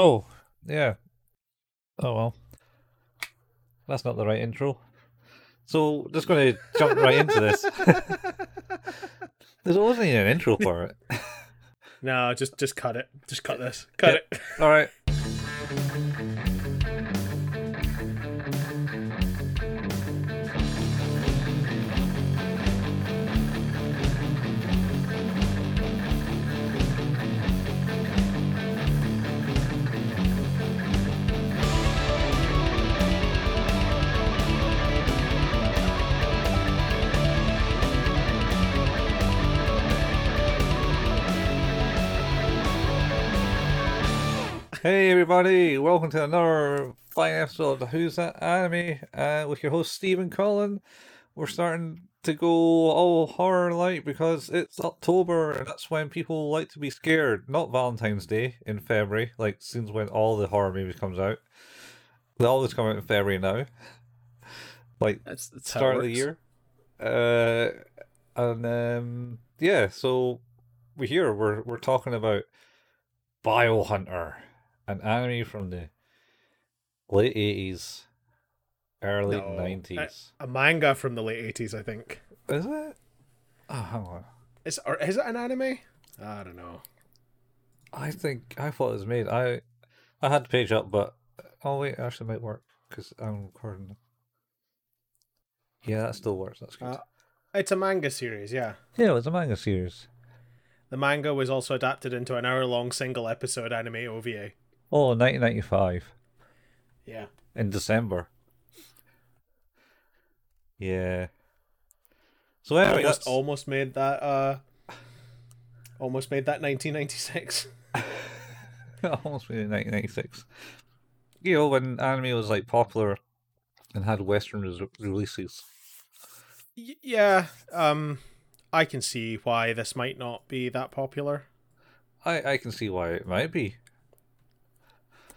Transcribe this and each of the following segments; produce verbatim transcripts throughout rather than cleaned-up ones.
Oh, yeah. Oh, well. That's not the right intro. So, just going to jump right into this. There's always an intro for it. No, just just cut it. Just cut this. Cut it. it. All right. Hey everybody, welcome to another fine episode of Who's That Anime uh, with your host Stephen Cullen. We're starting to go all horror-like because it's October and that's when people like to be scared. Not Valentine's Day in February, like since when all the horror movies comes out. They always come out in February now. Like that's, that's start of the year. Uh, and um, yeah, so we're here, we're, we're talking about Biohunter. An anime from the late eighties, early no, nineties. A, a manga from the late eighties, I think. Is it? Oh, hang on. Is, or is it an anime? I don't know. I think, I thought it was made. I I had the page up, but, oh wait, it actually might work, because I'm recording. Yeah, that still works, that's good. Uh, it's a manga series, yeah. Yeah, it was a manga series. The manga was also adapted into an hour-long single-episode anime O V A. Oh, nineteen ninety-five. Yeah. In December. Yeah. So anyway, almost, almost made that. Uh, almost made that nineteen ninety-six. Almost made it nineteen ninety-six. You know, when anime was like popular and had Western re- releases. Y- yeah. Um, I can see why this might not be that popular. I I can see why it might be.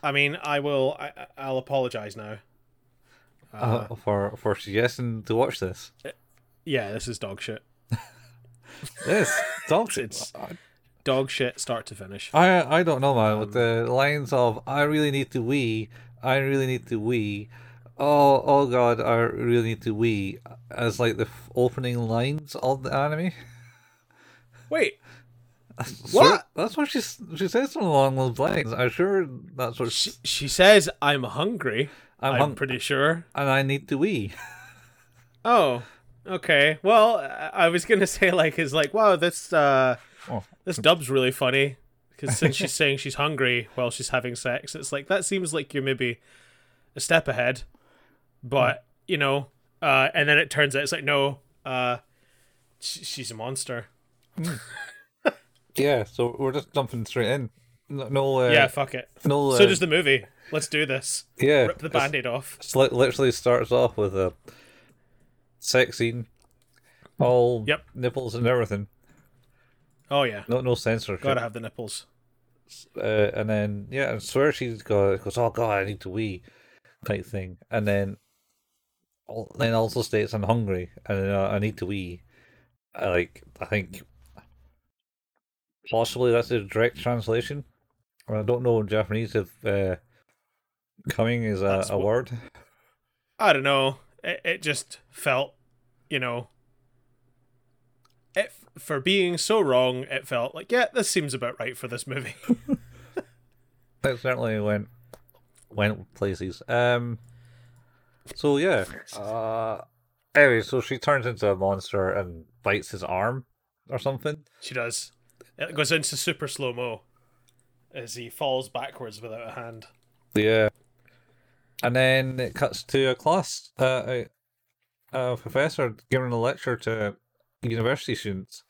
I mean, I will. I, I'll apologize now. Uh, uh, for for suggesting to watch this. Yeah, this is dog shit. This dog shit. It's dog shit, start to finish. I I don't know, man. Um, with the lines of "I really need to wee," "I really need to wee," "Oh oh god, I really need to wee" as like the f- opening lines of the anime. Wait. So, what? That's what she she says along those lines. I'm sure that's what she, she says. I'm hungry. I'm, I'm hung- pretty sure, and I need to wee. Oh, okay. Well, I was gonna say like is like wow, this uh, oh. this dub's really funny because since she's saying she's hungry while she's having sex, it's like that seems like you're maybe a step ahead, but mm. you know. Uh, and then it turns out it's like no, uh, sh- she's a monster. Mm. Yeah, so we're just jumping straight in. No, uh, yeah, fuck it. No, uh, so does the movie. Let's do this. Yeah, rip the band-aid off. It literally starts off with a sex scene, all yep. nipples and everything. Oh yeah, no, no censorship. Gotta have the nipples. Uh, and then yeah, I swear she's got goes. Oh god, I need to wee, type thing. And then, then also states I'm hungry and uh, I need to wee. I, like I think. Possibly that's a direct translation. I don't know in Japanese if uh, coming is a, a what, word. I don't know. It, it just felt, you know, it, for being so wrong, it felt like, yeah, this seems about right for this movie. That certainly went, went places. Um, so, yeah. Uh, anyway, so she turns into a monster and bites his arm or something. She does. It goes into super slow-mo as he falls backwards without a hand. Yeah. And then it cuts to a class, uh, a, a professor giving a lecture to university students.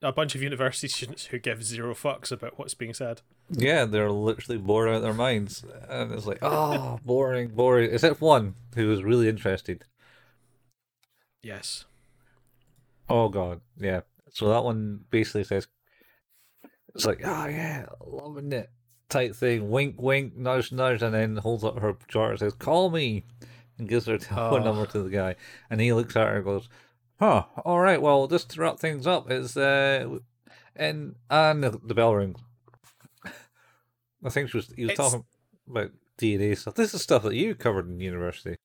A bunch of university students who give zero fucks about what's being said. Yeah, they're literally bored out of their minds. And it's like, oh, boring, boring. Except one who was really interested. Yes. Oh, God, yeah. So that one basically says, it's like, oh yeah, loving it, type thing, wink, wink, nudge, nudge, and then holds up her chart and says, call me, and gives her telephone oh. number to the guy. And he looks at her and goes, huh, all right, well, just to wrap things up, it's, uh, and, and the bell rings. I think she was, he was it's... talking about D N A stuff. This is stuff that you covered in university.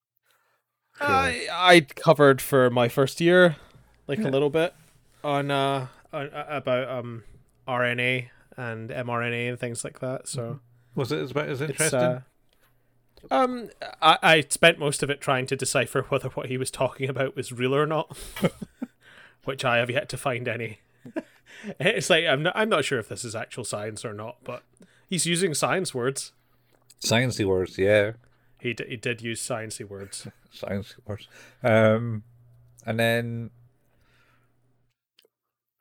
Cool. I I covered for my first year, like yeah. a little bit, on uh on, uh, about um R N A and mRNA and things like that. So was it as as interesting? Uh, um, I I spent most of it trying to decipher whether what he was talking about was real or not, which I have yet to find any. It's like I'm not I'm not sure if this is actual science or not, but he's using science words. Sciencey words, yeah. He d- he did use sciencey words. Sciencey words. Um, and then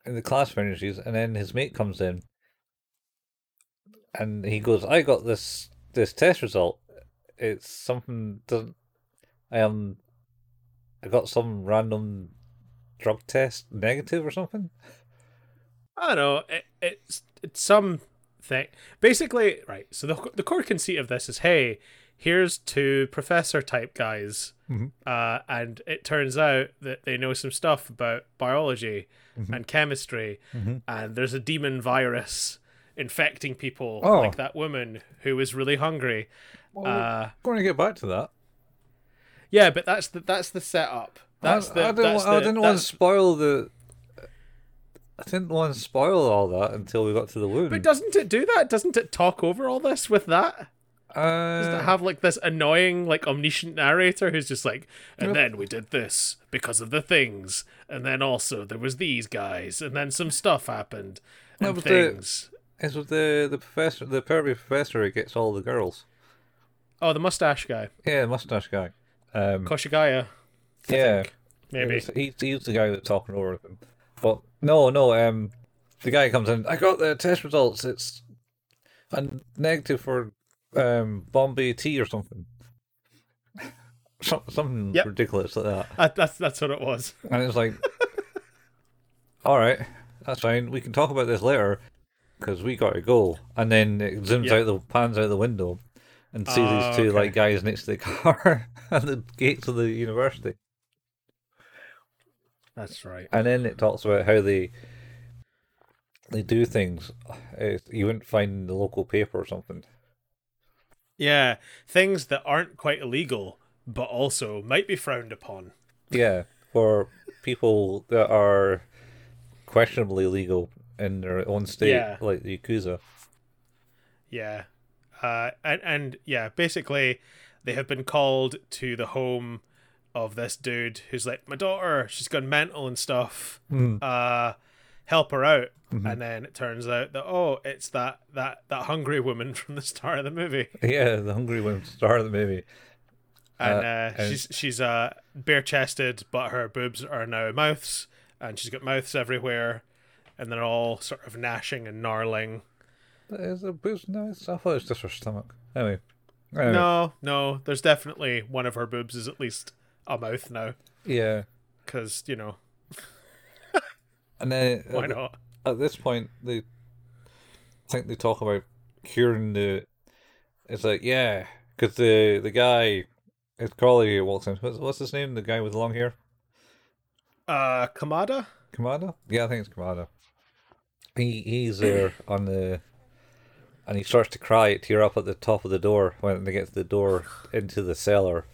in the class finishes, and then his mate comes in, and he goes, "I got this this test result. It's something doesn't. I um, I got some random drug test negative or something. I don't know. It, it's it's some thing. Basically, right. So the the core conceit of this is, hey." Here's two professor type guys, mm-hmm. uh, and it turns out that they know some stuff about biology mm-hmm. and chemistry, mm-hmm. and there's a demon virus infecting people, oh. like that woman who was really hungry. Well, uh, we're going to get back to that. Yeah, but that's the that's the setup. That's I, the. I didn't, that's I didn't the, want that's... to spoil the. I didn't want to spoil all that until we got to the wound. But doesn't it do that? Doesn't it talk over all this with that? Uh, Does it have like this annoying, like omniscient narrator who's just like, and then we did this because of the things, and then also there was these guys, and then some stuff happened, and no, things. The, it's with the the professor, the pervy professor who gets all the girls. Oh, the mustache guy. Yeah, the mustache guy. Um, Koshigaya. I yeah, think, maybe was, he he's the guy that's talking over him. But no, no. Um, the guy comes in. I got the test results. It's and negative for. Um, Bombay tea or something, Some, something yep. ridiculous like that. That's that's what it was. And it's like, all right, that's fine. We can talk about this later because we got to go. And then it zooms yep. out the pans out the window, and sees uh, these two okay. like guys next to the car at the gates of the university. That's right. And then it talks about how they they do things. It's, you wouldn't find the local paper or something. Yeah, things that aren't quite illegal, but also might be frowned upon. Yeah, for people that are questionably illegal in their own state, yeah. like the Yakuza. Yeah, uh, and and yeah, basically, they have been called to the home of this dude who's like, my daughter, she's gone mental and stuff. Mm. Uh, help her out. Mm-hmm. And then it turns out that, oh, it's that, that, that hungry woman from the start of the movie. Yeah, the hungry woman from the start of the movie. And, uh, uh, and... she's she's uh, bare-chested, but her boobs are now mouths, and she's got mouths everywhere, and they're all sort of gnashing and gnarling. Is her boobs nice? I thought it was just her stomach. Anyway. anyway. No, no, there's definitely one of her boobs is at least a mouth now. Yeah. Because, you know... And then why at, not? At this point, they I think they talk about curing the. It's like yeah, because the the guy, his colleague walks in. What's, what's his name? The guy with long hair. Uh, Kamada. Kamada. Yeah, I think it's Kamada. He he's there on the, and he starts to cry, tear up at the top of the door when they get to the door into the cellar,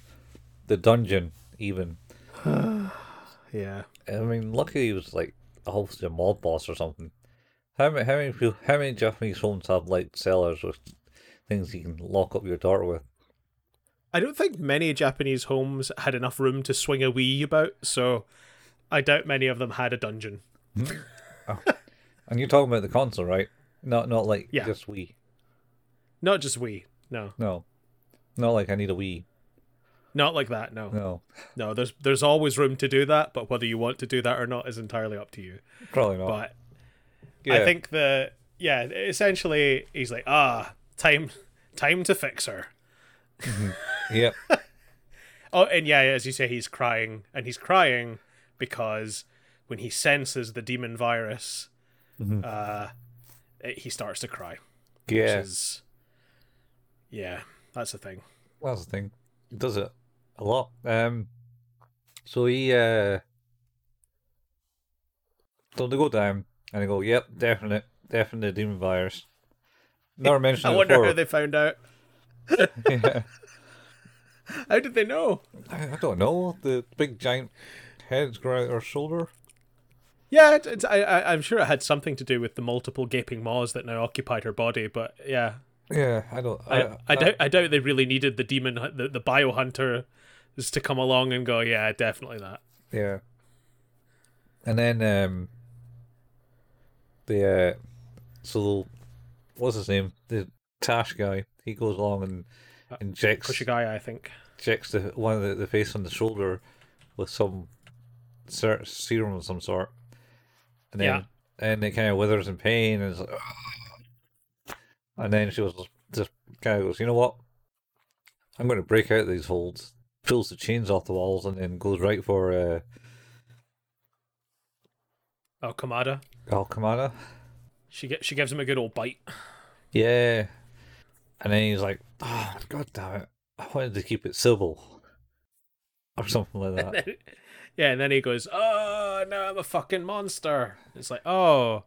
the dungeon even. Yeah. I mean, luckily he was like. Hopefully a mob boss or something. How many how many how many Japanese homes have like cellars with things you can lock up your daughter with? I don't think many Japanese homes had enough room to swing a Wii about, so I doubt many of them had a dungeon. Oh. And you're talking about the console, right? Not not like yeah. just Wii. Not just Wii. No. No. Not like I need a Wii. Not like that, no. No. No, there's there's always room to do that, but whether you want to do that or not is entirely up to you. Probably not. But yeah. I think the yeah, essentially he's like, ah, time time to fix her. Mm-hmm. Yep. Oh, and yeah, as you say, he's crying, and he's crying because when he senses the demon virus, mm-hmm. uh it, he starts to cry. Yeah. Which is, yeah, that's the thing. That's the thing. It does it. A lot. Um, so he, uh, so they go down and they go, yep, definite, definite demon virus. Never mentioned. I wonder before. How they found out. Yeah. How did they know? I, I don't know. The big giant head grow out her shoulder. Yeah, it, it's, I, I, I'm sure it had something to do with the multiple gaping maws that now occupied her body. But yeah, yeah, I don't. I, I, I, I doubt. I doubt they really needed the demon, the, the Biohunter, just to come along and go. Yeah, definitely that. Yeah. And then um, the uh, so what's his name? The Tash guy. He goes along and injects Koshigaya, I think. Injects the one of the, the face on the shoulder with some ser- serum of some sort, and then yeah. and it kind of withers in pain, and it's like, ugh. And then she was just, just kind of goes, you know what? I'm going to break out of these holds. Pulls the chains off the walls, and then goes right for uh, oh Kamada. Oh Kamada. She get she gives him a good old bite. Yeah. And then he's like, oh, God damn it. I wanted to keep it civil. Or something like that. And then, yeah, and then he goes, oh, now I'm a fucking monster. It's like, oh,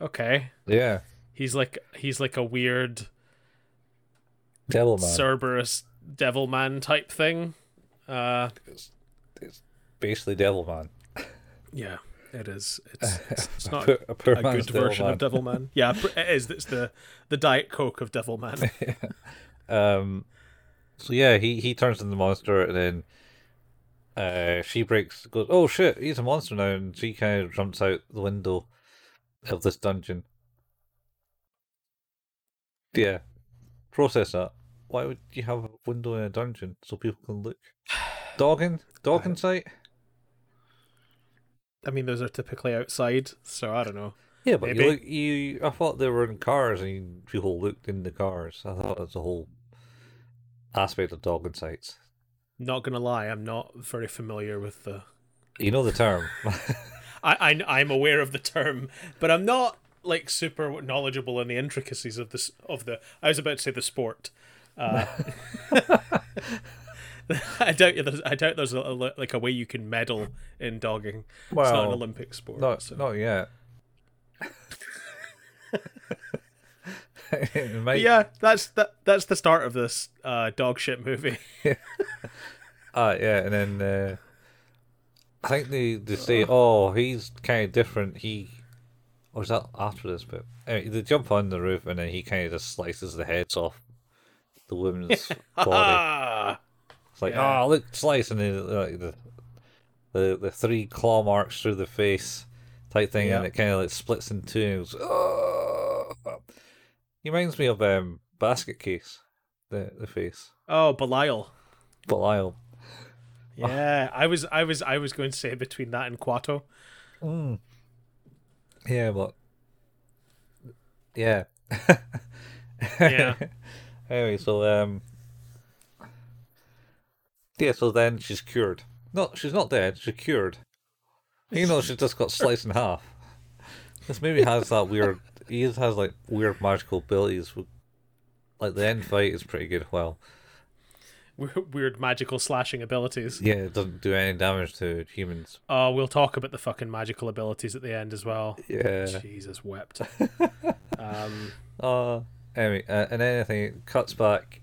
okay. Yeah. He's like he's like a weird Devilman. Cerberus Devilman type thing. Uh, it's, it's basically Devilman. Yeah, it is. It's, it's, it's not a, poor, a, a good version of Devilman. Yeah, it is. It's the, the Diet Coke of Devilman. Yeah. Um, so yeah, he, he turns into the monster, and then uh, she breaks, goes, oh shit, he's a monster now, and she kind of jumps out the window of this dungeon. Yeah, process that. Why would you have a window in a dungeon so people can look? Dogging? Dogging sight? I mean, those are typically outside, so I don't know. Yeah, but you, look, you, I thought they were in cars, and people looked in the cars. I thought that's the whole aspect of dogging sights. Not gonna lie, I'm not very familiar with the. You know the term. I, I I'm aware of the term, but I'm not like super knowledgeable in the intricacies of this of the. I was about to say the sport. Uh, I doubt there's, I doubt there's a, like a way you can medal in dogging. Well, it's not an Olympic sport. Not, so. Not yet. Yeah, that's that. That's the start of this uh, dog shit movie. Ah, yeah. Uh, yeah, and then uh, I think they, they say, "Oh, he's kind of different." He, or is that after this bit? Anyway, they jump on the roof, and then he kind of just slices the heads off the woman's body. It's like, ah, yeah. Oh, look, slice, and then like, the, the the three claw marks through the face type thing, yeah. And it kind of like splits in two. And it goes, oh. He reminds me of um, Basket Case, the the face. Oh, Belial. Belial. Yeah, I was, I was, I was going to say between that and Quato. Mm. Yeah, but yeah, yeah. Anyway, so um. Yeah, so then she's cured. No, she's not dead, she's cured. You know, she just got sliced in half. This movie has that weird... He has, like, weird magical abilities. Like, the end fight is pretty good, well. Weird magical slashing abilities. Yeah, it doesn't do any damage to humans. Oh, uh, we'll talk about the fucking magical abilities at the end as well. Yeah. Jesus wept. um. Uh, anyway, uh, and then I think it cuts back...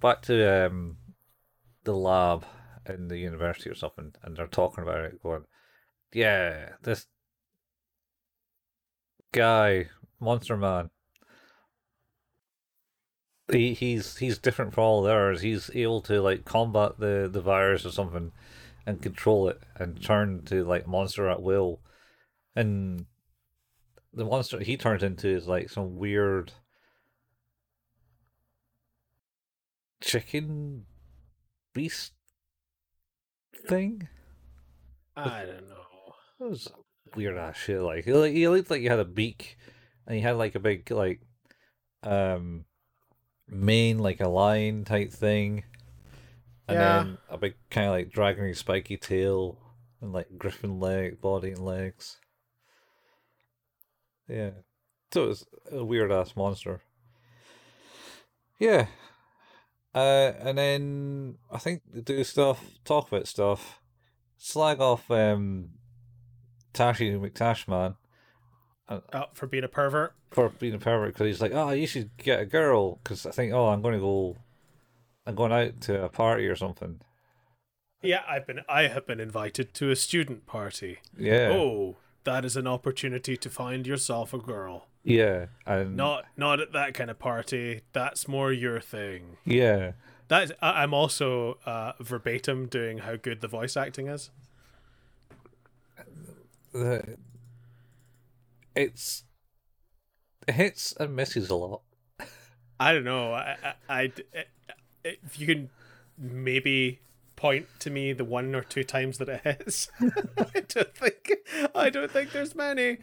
Back to... um. the lab in the university or something, and they're talking about it, going, yeah, this guy, Monster Man, he he's he's different from all the others. He's able to like combat the, the virus or something and control it and turn to like monster at will. And the monster he turns into is like some weird chicken beast thing? I don't know. It was weird ass shit. Like he, he looked like he had a beak, and he had like a big like um mane, like a lion type thing, and yeah. Then a big kind of like dragging spiky tail and like griffin leg, body and legs. Yeah, so it was a weird ass monster. Yeah. Uh, and then I think they do stuff, talk about stuff, slag off um, Tashi McTashman, Uh, oh, for being a pervert. For being a pervert, because he's like, oh, you should get a girl, because I think, oh, I'm going to go, I'm going out to a party or something. Yeah, I've been, I have been invited to a student party. Yeah. Oh, that is an opportunity to find yourself a girl. Yeah. And not, not at that kind of party. That's more your thing. Yeah. That I'm also uh, verbatim doing how good the voice acting is. The, it's it hits and misses a lot. I don't know. I, I, I if you can maybe point to me the one or two times that it hits. I don't think I don't think there's many.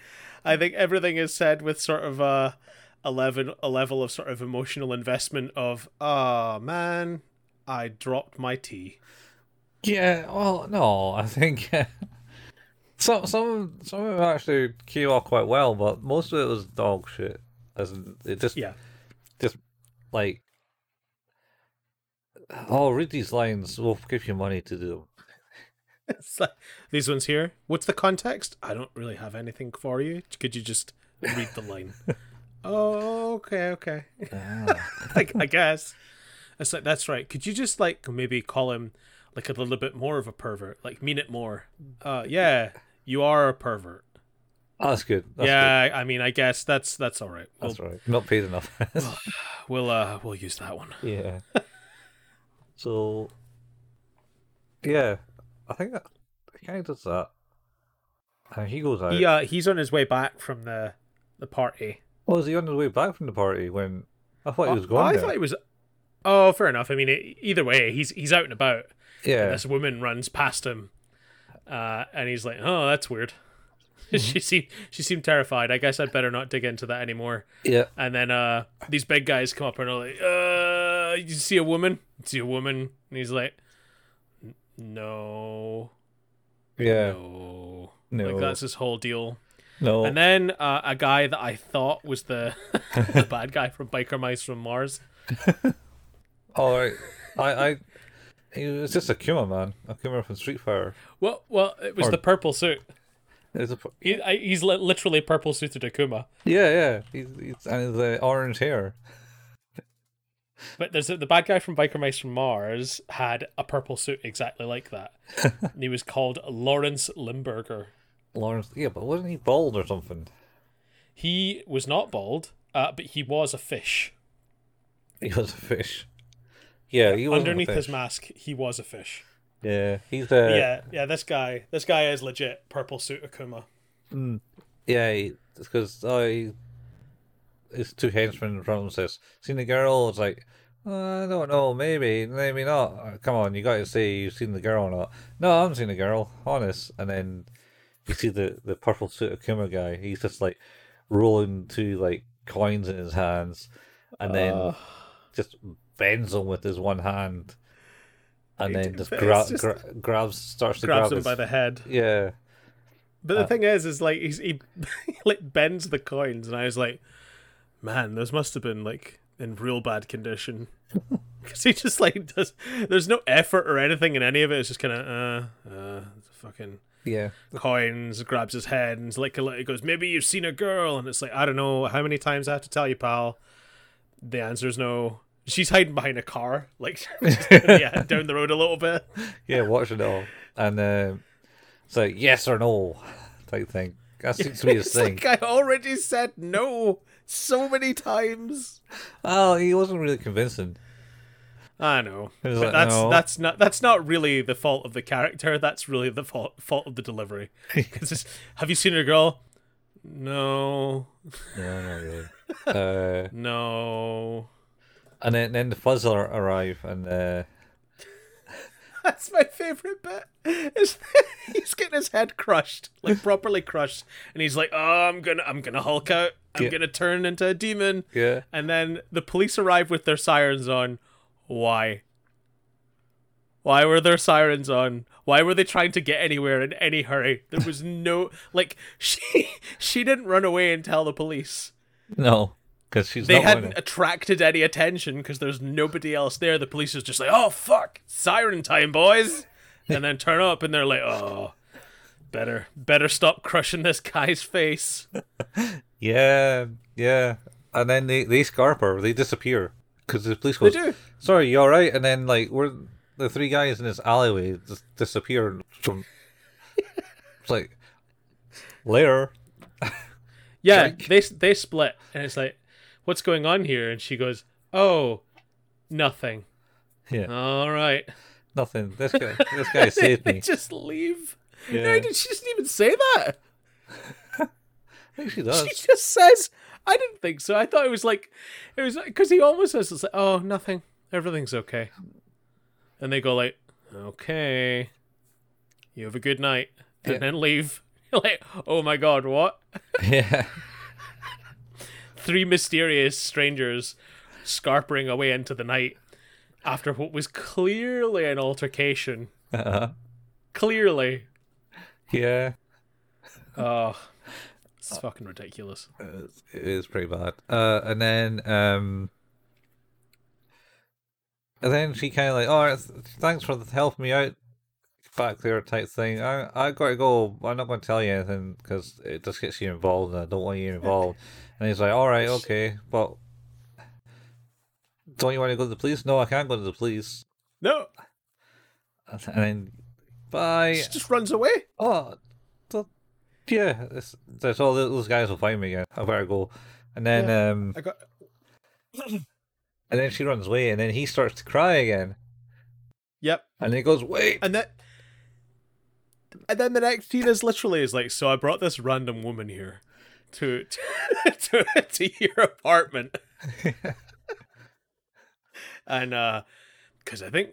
I think everything is said with sort of a a level a level of sort of emotional investment of, oh man, I dropped my tea. Yeah. Well, no, I think. Yeah. Some some some of them actually came off quite well, but most of it was dog shit. As in, it just yeah. just like, oh, read these lines. We'll give you money to do them. It's like, these ones here. What's the context? I don't really have anything for you. Could you just read the line? Oh, okay, okay. Yeah. I, I guess. It's like, that's right. Could you just like maybe call him like a little bit more of a pervert? Like, mean it more. Uh, yeah. You are a pervert. Oh, that's good. That's yeah, good. I mean, I guess that's that's all right. We'll, that's all right. Not paid enough. we'll we'll, uh, we'll use that one. Yeah. So, yeah, I think that he kind of does that. And he goes out. He, uh, he's on his way back from the the party. Oh, is he on his way back from the party when I thought oh, he was going? I there. thought he was. Oh, fair enough. I mean, it, either way, he's he's out and about. Yeah. And this woman runs past him, uh, and he's like, "Oh, that's weird." she seemed she seemed terrified. I guess I'd better not dig into that anymore. Yeah. And then uh, these big guys come up and are like, "Uh, you see a woman? See a woman?" And he's like, "No." Yeah. No. No. Like, that's his whole deal. No. And then uh, a guy that I thought was the the bad guy from Biker Mice from Mars. Oh, I, I, I it was just Akuma, man. Akuma from Street Fighter. Well, well, it was or, the purple suit. It's a, he, I, he's li- literally purple suited Akuma. Yeah, yeah. He's, he's and the orange hair. But there's a, the bad guy from Biker Mice from Mars had a purple suit exactly like that, and he was called Lawrence Limburger. Lawrence, yeah, but wasn't he bald or something? He was not bald, uh, but he was a fish. He was a fish. Yeah, he was. Underneath his mask, he was a fish. Yeah, he's a. Yeah, yeah. This guy, this guy is legit purple suit Akuma. Mm. Yeah, he, it's because oh, he, his two henchmen in front of him says, "Seen the girl?" It's like, oh, I don't know, maybe, maybe not. Come on, you got to say you've seen the girl or not. No, I haven't seen the girl, honest. And then you see the, the purple suit Akuma guy. He's just like rolling two like coins in his hands, and then uh... just bends him with his one hand, and he then just, gra- just gra- grabs, starts to grabs grab him his... by the head. Yeah, but the uh, thing is, is like he's, he like bends the coins, and I was like, man, those must have been like in real bad condition, because he just like does. There's no effort or anything in any of it. It's just kind of uh, uh, fucking yeah, coins. Grabs his head and like it goes. Maybe you've seen a girl, and it's like, I don't know how many times I have to tell you, pal. The answer is no. She's hiding behind a car, like yeah, down the road a little bit. Yeah, watch it all, and uh, it's like yes or no type thing. That seems to be his thing. Like, I already said no so many times. Oh, he wasn't really convincing. I know, but like, that's no. that's not that's not really the fault of the character. That's really the fault fault of the delivery. Because have you seen a girl? No. No, not really. Uh, no. And then, then the Fuzzler arrive, and uh... that's my favourite bit. Is he's getting his head crushed, like properly crushed, and he's like, "Oh, I'm gonna, I'm gonna Hulk out. I'm yeah. gonna turn into a demon." Yeah. And then the police arrive with their sirens on. Why? Why were their sirens on? Why were they trying to get anywhere in any hurry? There was no like she she didn't run away and tell the police. No. Cause she's they not hadn't winning. attracted any attention because there's nobody else there. The police is just like, oh, fuck, siren time, boys. And then turn up and they're like, oh, Better, better stop crushing this guy's face. yeah, yeah. And then they, they scarp her. They disappear because the police goes, they do. "Sorry, you all right?" And then like we're the three guys in this alleyway just disappear. It's like later. Yeah, like, they they split, and it's like, what's going on here? And she goes, "Oh, nothing." Yeah. All right. Nothing. This guy. This guy saved me. They just leave. Yeah. No, she doesn't even say that. I think she does. She just says, "I didn't think so. I thought it was like it was because he almost says it's like, oh, nothing. Everything's okay." And they go like, "Okay, you have a good night," and yeah. then leave. You're like, "Oh my god, what?" Yeah. Three mysterious strangers scarpering away into the night after what was clearly an altercation. Uh-huh. Clearly. Yeah. Oh, it's fucking ridiculous. It is pretty bad. Uh, and then, um, and then she kind of like, "Oh, thanks for helping me out back there," type thing. I I gotta go. I'm not gonna tell you anything because it just gets you involved, and I don't want you involved." And he's like, "All right, okay, but don't you want to go to the police?" "No, I can't go to the police." No. And then. Bye. She just runs away. Oh, yeah. That's, that's all. Those guys will find me again. I better go. And then, yeah, um, I got... and then she runs away, and then he starts to cry again. Yep. And he goes, "Wait." And that, and then the next scene is literally is like, "So I brought this random woman here to to to, to your apartment," and uh, because I think.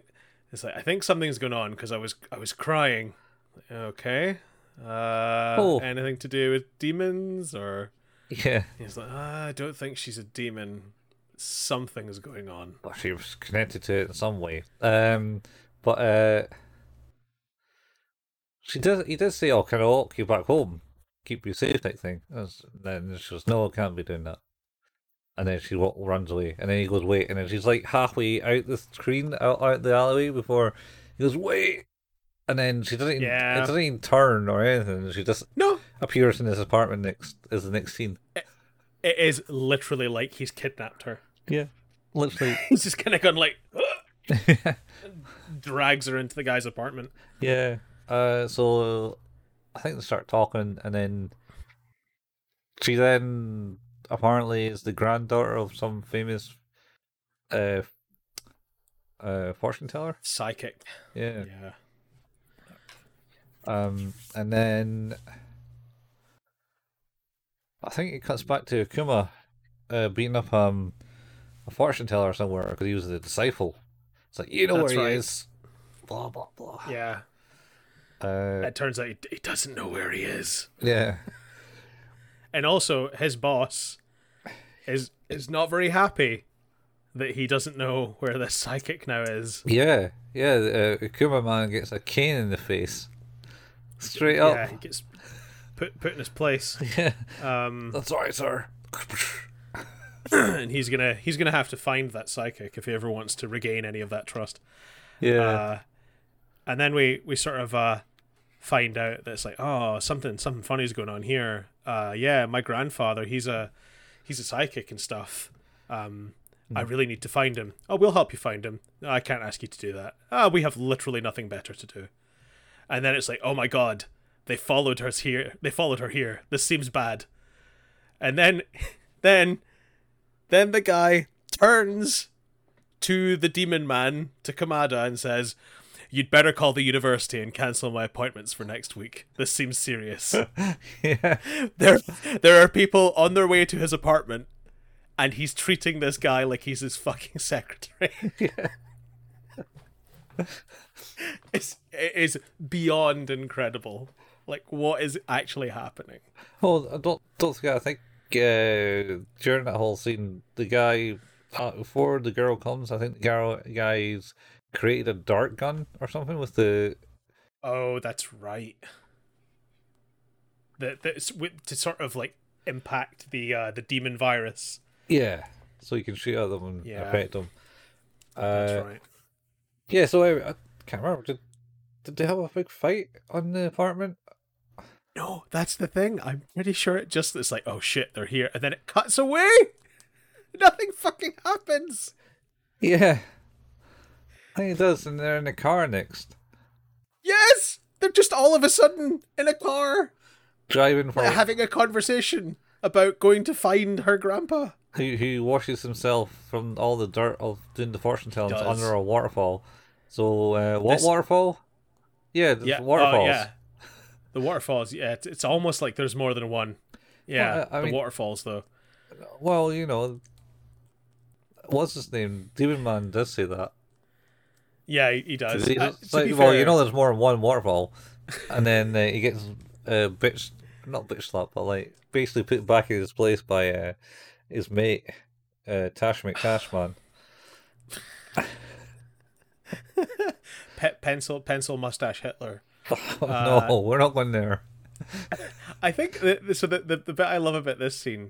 It's like, I think something's going on because I was I was crying. Okay. Uh, oh. Anything to do with demons or? Yeah. He's like, ah, I don't think she's a demon. Something's going on. Well, she was connected to it in some way. Um, but uh, she does. He does say, "Oh, can I walk you back home? Keep you safe," type thing. And then she goes, "No, I can't be doing that." And then she walk, runs away. And then he goes, "Wait." And then she's like halfway out the screen, out, out the alleyway before he goes, "Wait." And then she doesn't, yeah. it doesn't even turn or anything. She just no. appears in his apartment next, is the next scene. It, it is literally like he's kidnapped her. Yeah. Literally. He's just kind of gone like, drags her into the guy's apartment. Yeah. Uh, so I think they start talking. And then she then. Apparently is the granddaughter of some famous uh, uh, fortune teller. Psychic. Yeah. Yeah. Um, and then I think it cuts back to Akuma uh, beating up um, a fortune teller somewhere because he was the disciple. It's like, you know That's where right. he is. Blah, blah, blah. Yeah. Uh, it turns out he, he doesn't know where he is. Yeah. And also, his boss is is not very happy that he doesn't know where this psychic now is. Yeah, yeah. Uh, Akuma man gets a cane in the face, straight up. Yeah, he gets put put in his place. Yeah, um, that's all right, sir. And he's gonna he's gonna have to find that psychic if he ever wants to regain any of that trust. Yeah. Uh, and then we we sort of uh, find out that it's like, oh, something something funny is going on here. Uh, yeah, my grandfather, he's a he's a psychic and stuff. Um, mm. I really need to find him. Oh, we'll help you find him. No, I can't ask you to do that. Ah, oh, we have literally nothing better to do. And then it's like, oh my god, they followed her here. They followed her here. This seems bad. And then, then, then the guy turns to the demon man, to Kamada, and says, "You'd better call the university and cancel my appointments for next week. This seems serious." Yeah. There there are people on their way to his apartment, and he's treating this guy like he's his fucking secretary. Yeah. It's, it is beyond incredible. Like, what is actually happening? Well, I don't, don't think, I think uh, during that whole scene, the guy, uh, before the girl comes, I think the guy's created a dart gun or something with the oh that's right that that's with to sort of like impact the uh the demon virus, yeah, so you can shoot at them and yeah. affect them. Uh, that's right, yeah. So I, I can't remember, did did they have a big fight on the apartment? No, that's the thing. I'm pretty sure it just it's like, oh shit, they're here, and then it cuts away. Nothing fucking happens. Yeah. I think it does, and they're in a car next. Yes! They're just all of a sudden in a car. Driving for having a conversation about going to find her grandpa. Who who washes himself from all the dirt of doing the fortune telling under a waterfall. So uh, what this... waterfall? Yeah, the yeah. waterfalls. Oh, yeah. The waterfalls, yeah. It's, it's almost like there's more than one. Yeah, well, I, I the mean, waterfalls, though. Well, you know, what's his name? Devilman does say that. Yeah, he, he does. He, uh, like, well, fair. You know, there's more than one waterfall, and then uh, he gets uh, bitch, not bitch slapped, but like basically put back in his place by uh, his mate, uh, Tash McTashman. Pe- pencil, pencil, mustache, Hitler. Oh, uh, no, we're not going there. I think that, so. The, the the bit I love about this scene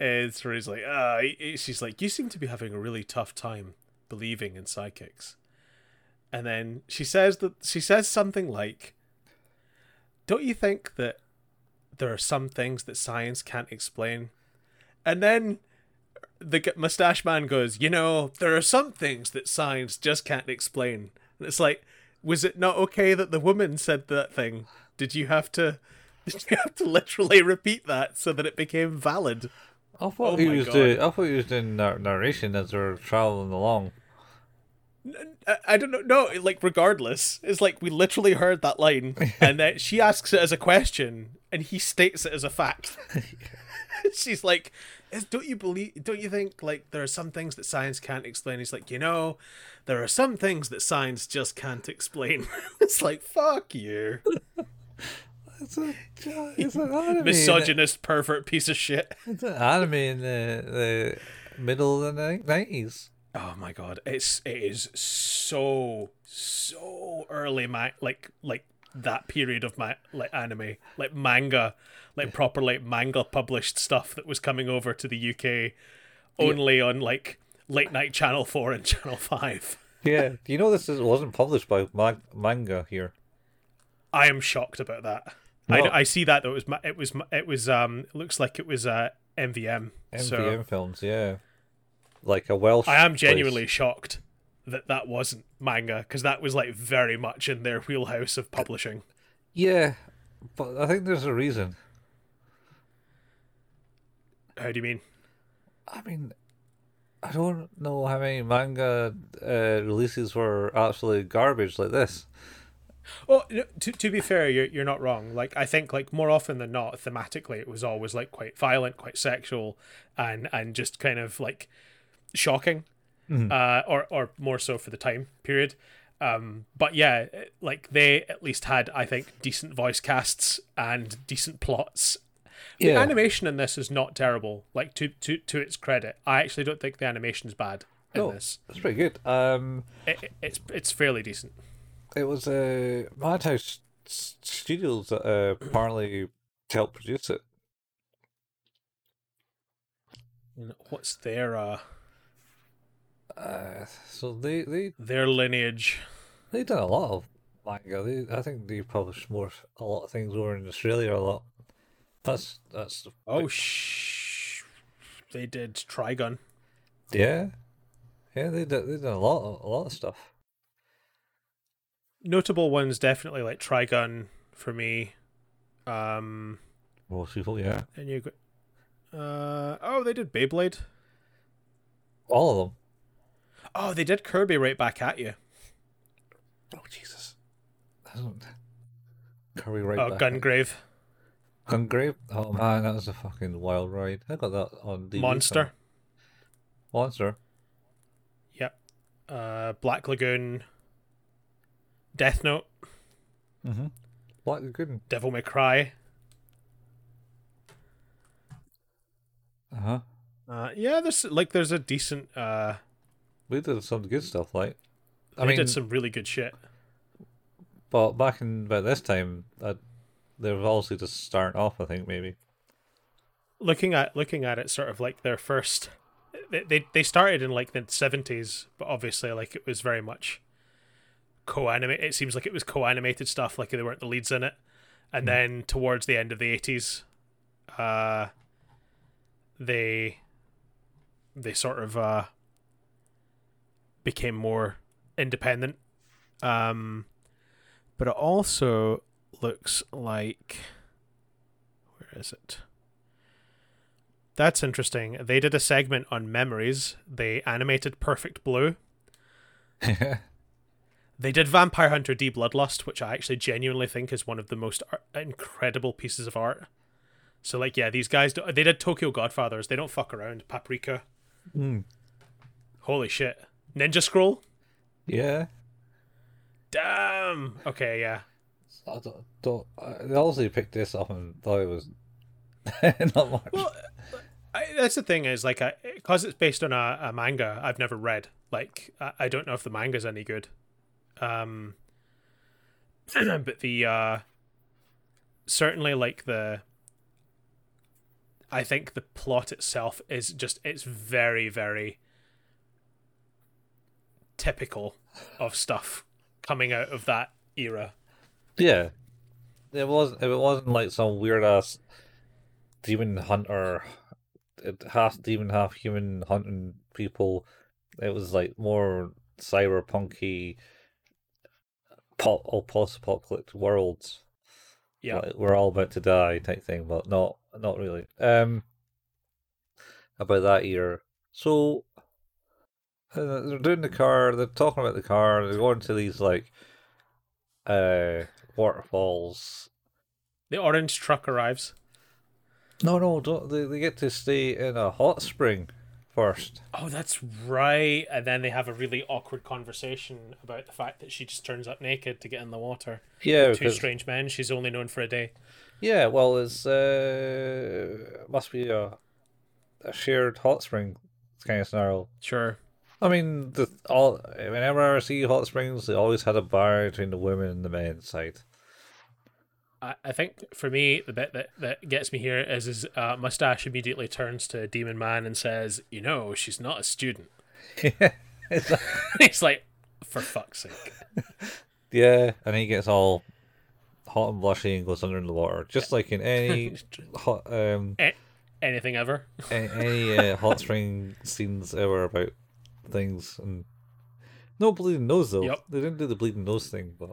is where he's like, uh, she's like, you seem to be having a really tough time believing in psychics, and then she says that she says something like, "Don't you think that there are some things that science can't explain?" And then the mustache man goes, "You know, there are some things that science just can't explain," and it's like. Was it not okay that the woman said that thing? Did you have to did you have to literally repeat that so that it became valid? I thought, oh he, was doing, I thought he was doing narration as they were travelling along. I, I don't know. No, like, regardless. It's like we literally heard that line, and then she asks it as a question, and he states it as a fact. She's like, don't you believe, don't you think, like, there are some things that science can't explain? He's like, you know, there are some things that science just can't explain. It's like, fuck you. It's, a, it's an anime. Misogynist, pervert piece of shit. It's an anime in the, the middle of the nineties. Oh my god, it's it is so so early, ma- like like that period of my ma- like anime, like manga, like yeah. proper like manga published stuff that was coming over to the U K only yeah. on like late night Channel Four and Channel Five. Yeah, you know this is, wasn't published by ma- manga here. I am shocked about that. No. I, I see that though. It was ma- it was ma- it was um it looks like it was uh M V M. M V M so. Films, yeah. Like a Welsh. I am genuinely place. shocked that that wasn't manga, because that was like very much in their wheelhouse of publishing. Yeah, but I think there's a reason. How do you mean? I mean, I don't know how many manga uh, releases were absolute garbage like this. Well, to to be fair, you're you're not wrong. Like, I think, like, more often than not, thematically, it was always like quite violent, quite sexual, and and just kind of like. Shocking, mm-hmm. uh, or or more so for the time period, um, but yeah, like they at least had, I think, decent voice casts and decent plots. Yeah. The animation in this is not terrible. Like to to to its credit, I actually don't think the animation is bad in no, this. It's pretty good. Um, it, it, it's it's fairly decent. It was uh, Madhouse Studios that uh, apparently helped produce it. What's their uh? Uh, so they, they their lineage. They done a lot of manga. They, I think they published more a lot of things over in Australia a lot. That's that's. Oh shh! They did Trigun. Yeah, yeah. They did. They done a lot, a lot of stuff. Notable ones definitely like Trigun for me. Um. Most people, yeah. And you got. Uh oh, they did Beyblade. All of them. Oh, they did Kirby right back at you. Oh, Jesus. Doesn't Kirby right oh, back Gungrave. At you. Gungrave? Oh, man, that was a fucking wild ride. I got that on D V D. Monster. Time. Monster? Yep. Uh, Black Lagoon. Death Note. Mm-hmm. Black Lagoon. Devil May Cry. Uh-huh. Uh, yeah, there's, like, there's a decent... Uh, We did some good stuff, like I we mean, did some really good shit. But back in about this time, I, they were obviously just starting off. I think maybe looking at looking at it, sort of like their first. They they, they started in like the seventies, but obviously like it was very much co-animated. It seems like it was co-animated stuff. Like they weren't the leads in it, And mm. then towards the end of the eighties, uh, they they sort of uh, became more independent. Um, but it also looks like... Where is it? That's interesting. They did a segment on Memories. They animated Perfect Blue. They did Vampire Hunter D Bloodlust, which I actually genuinely think is one of the most art- incredible pieces of art. So, like, yeah, these guys, do- they did Tokyo Godfathers. They don't fuck around. Paprika. Mm. Holy shit. Ninja Scroll? Yeah. Damn. Okay, yeah. I don't, don't, I also picked this up and thought it was not much. Well, I, that's the thing is, like, because it's based on a, a manga I've never read, like, I, I don't know if the manga's any good. Um, but the, uh, certainly, like, the, I think the plot itself is just, it's very, very typical of stuff coming out of that era. Yeah, it wasn't. It wasn't like some weird ass demon hunter, half demon, half human hunting people. It was like more cyberpunky, pop, all post-apocalyptic worlds. Yeah, like, we're all about to die type thing, but not not really. Um, about that year, so uh, they're doing the car. They're talking about the car. They're going to these like, uh. waterfalls. The orange truck arrives. No, no, don't, they, they get to stay in a hot spring first. Oh, that's right. And then they have a really awkward conversation about the fact that she just turns up naked to get in the water. Yeah, with two strange men she's only known for a day. Yeah, well, it's uh, must be a, a shared hot spring kind of scenario. Sure. I mean, the, all whenever I see hot springs, they always had a bar between the women and the men's side. I, I think for me, the bit that, that gets me here is is uh, Mustache immediately turns to Demon Man and says, "You know, she's not a student." Yeah, it's, like... it's like, for fuck's sake. Yeah, and he gets all hot and blushy and goes under in the water, just like in any hot um a- anything ever, any, any uh, hot spring scenes ever about. Things and no bleeding nose though. Yep. They didn't do the bleeding nose thing, but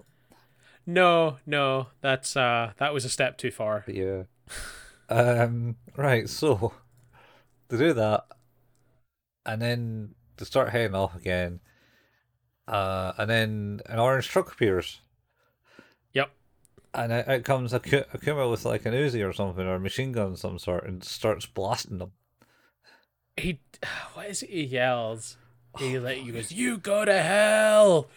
no, no, that's uh, that was a step too far. But yeah. um. Right. So they do that, and then they start heading off again. Uh, and then an orange truck appears. Yep. And out, out comes Akuma with like an Uzi or something or a machine gun of some sort and starts blasting them. He, what is it? He yells. He like he goes, "You go to hell."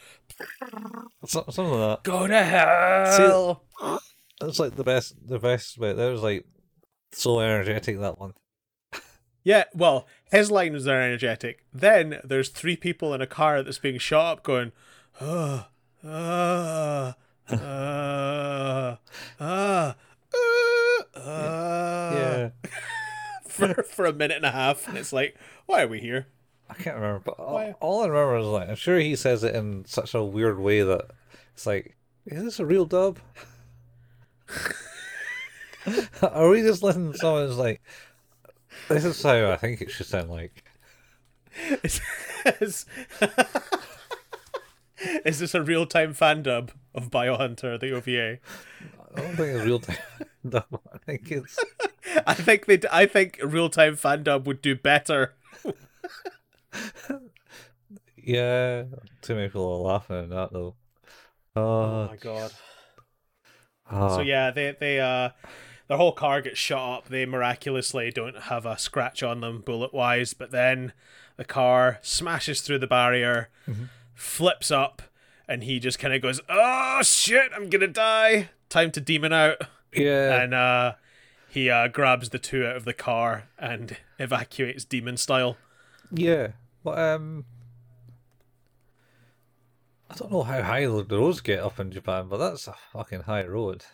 Something like that. Go to hell. See, that's like the best. The best bit. That was like so energetic. That one. Yeah. Well, his line was there energetic. Then there's three people in a car that's being shot up, going, "Ah, ah, ah, ah, ah." Yeah. For, for a minute and a half, and it's like, why are we here? I can't remember, but all, all I remember is like, I'm sure he says it in such a weird way that it's like, is this a real dub? Are we just listening to someone who's like, this is how I think it should sound like? Is, is, is this a real time fan dub of Biohunter, the O V A? I don't think it's real time dub. I think it's. I think they. I think real time fan dub would do better. Yeah, too many people are laughing at that though. Oh, oh my god. Oh. So yeah, they they uh, their whole car gets shot up. They miraculously don't have a scratch on them, bullet wise. But then the car smashes through the barrier, mm-hmm. flips up, and he just kind of goes, "Oh shit, I'm gonna die." Time to demon out. Yeah. And uh, he uh, grabs the two out of the car and evacuates demon style. Yeah. But um, I don't know how high the roads get up in Japan, but that's a fucking high road.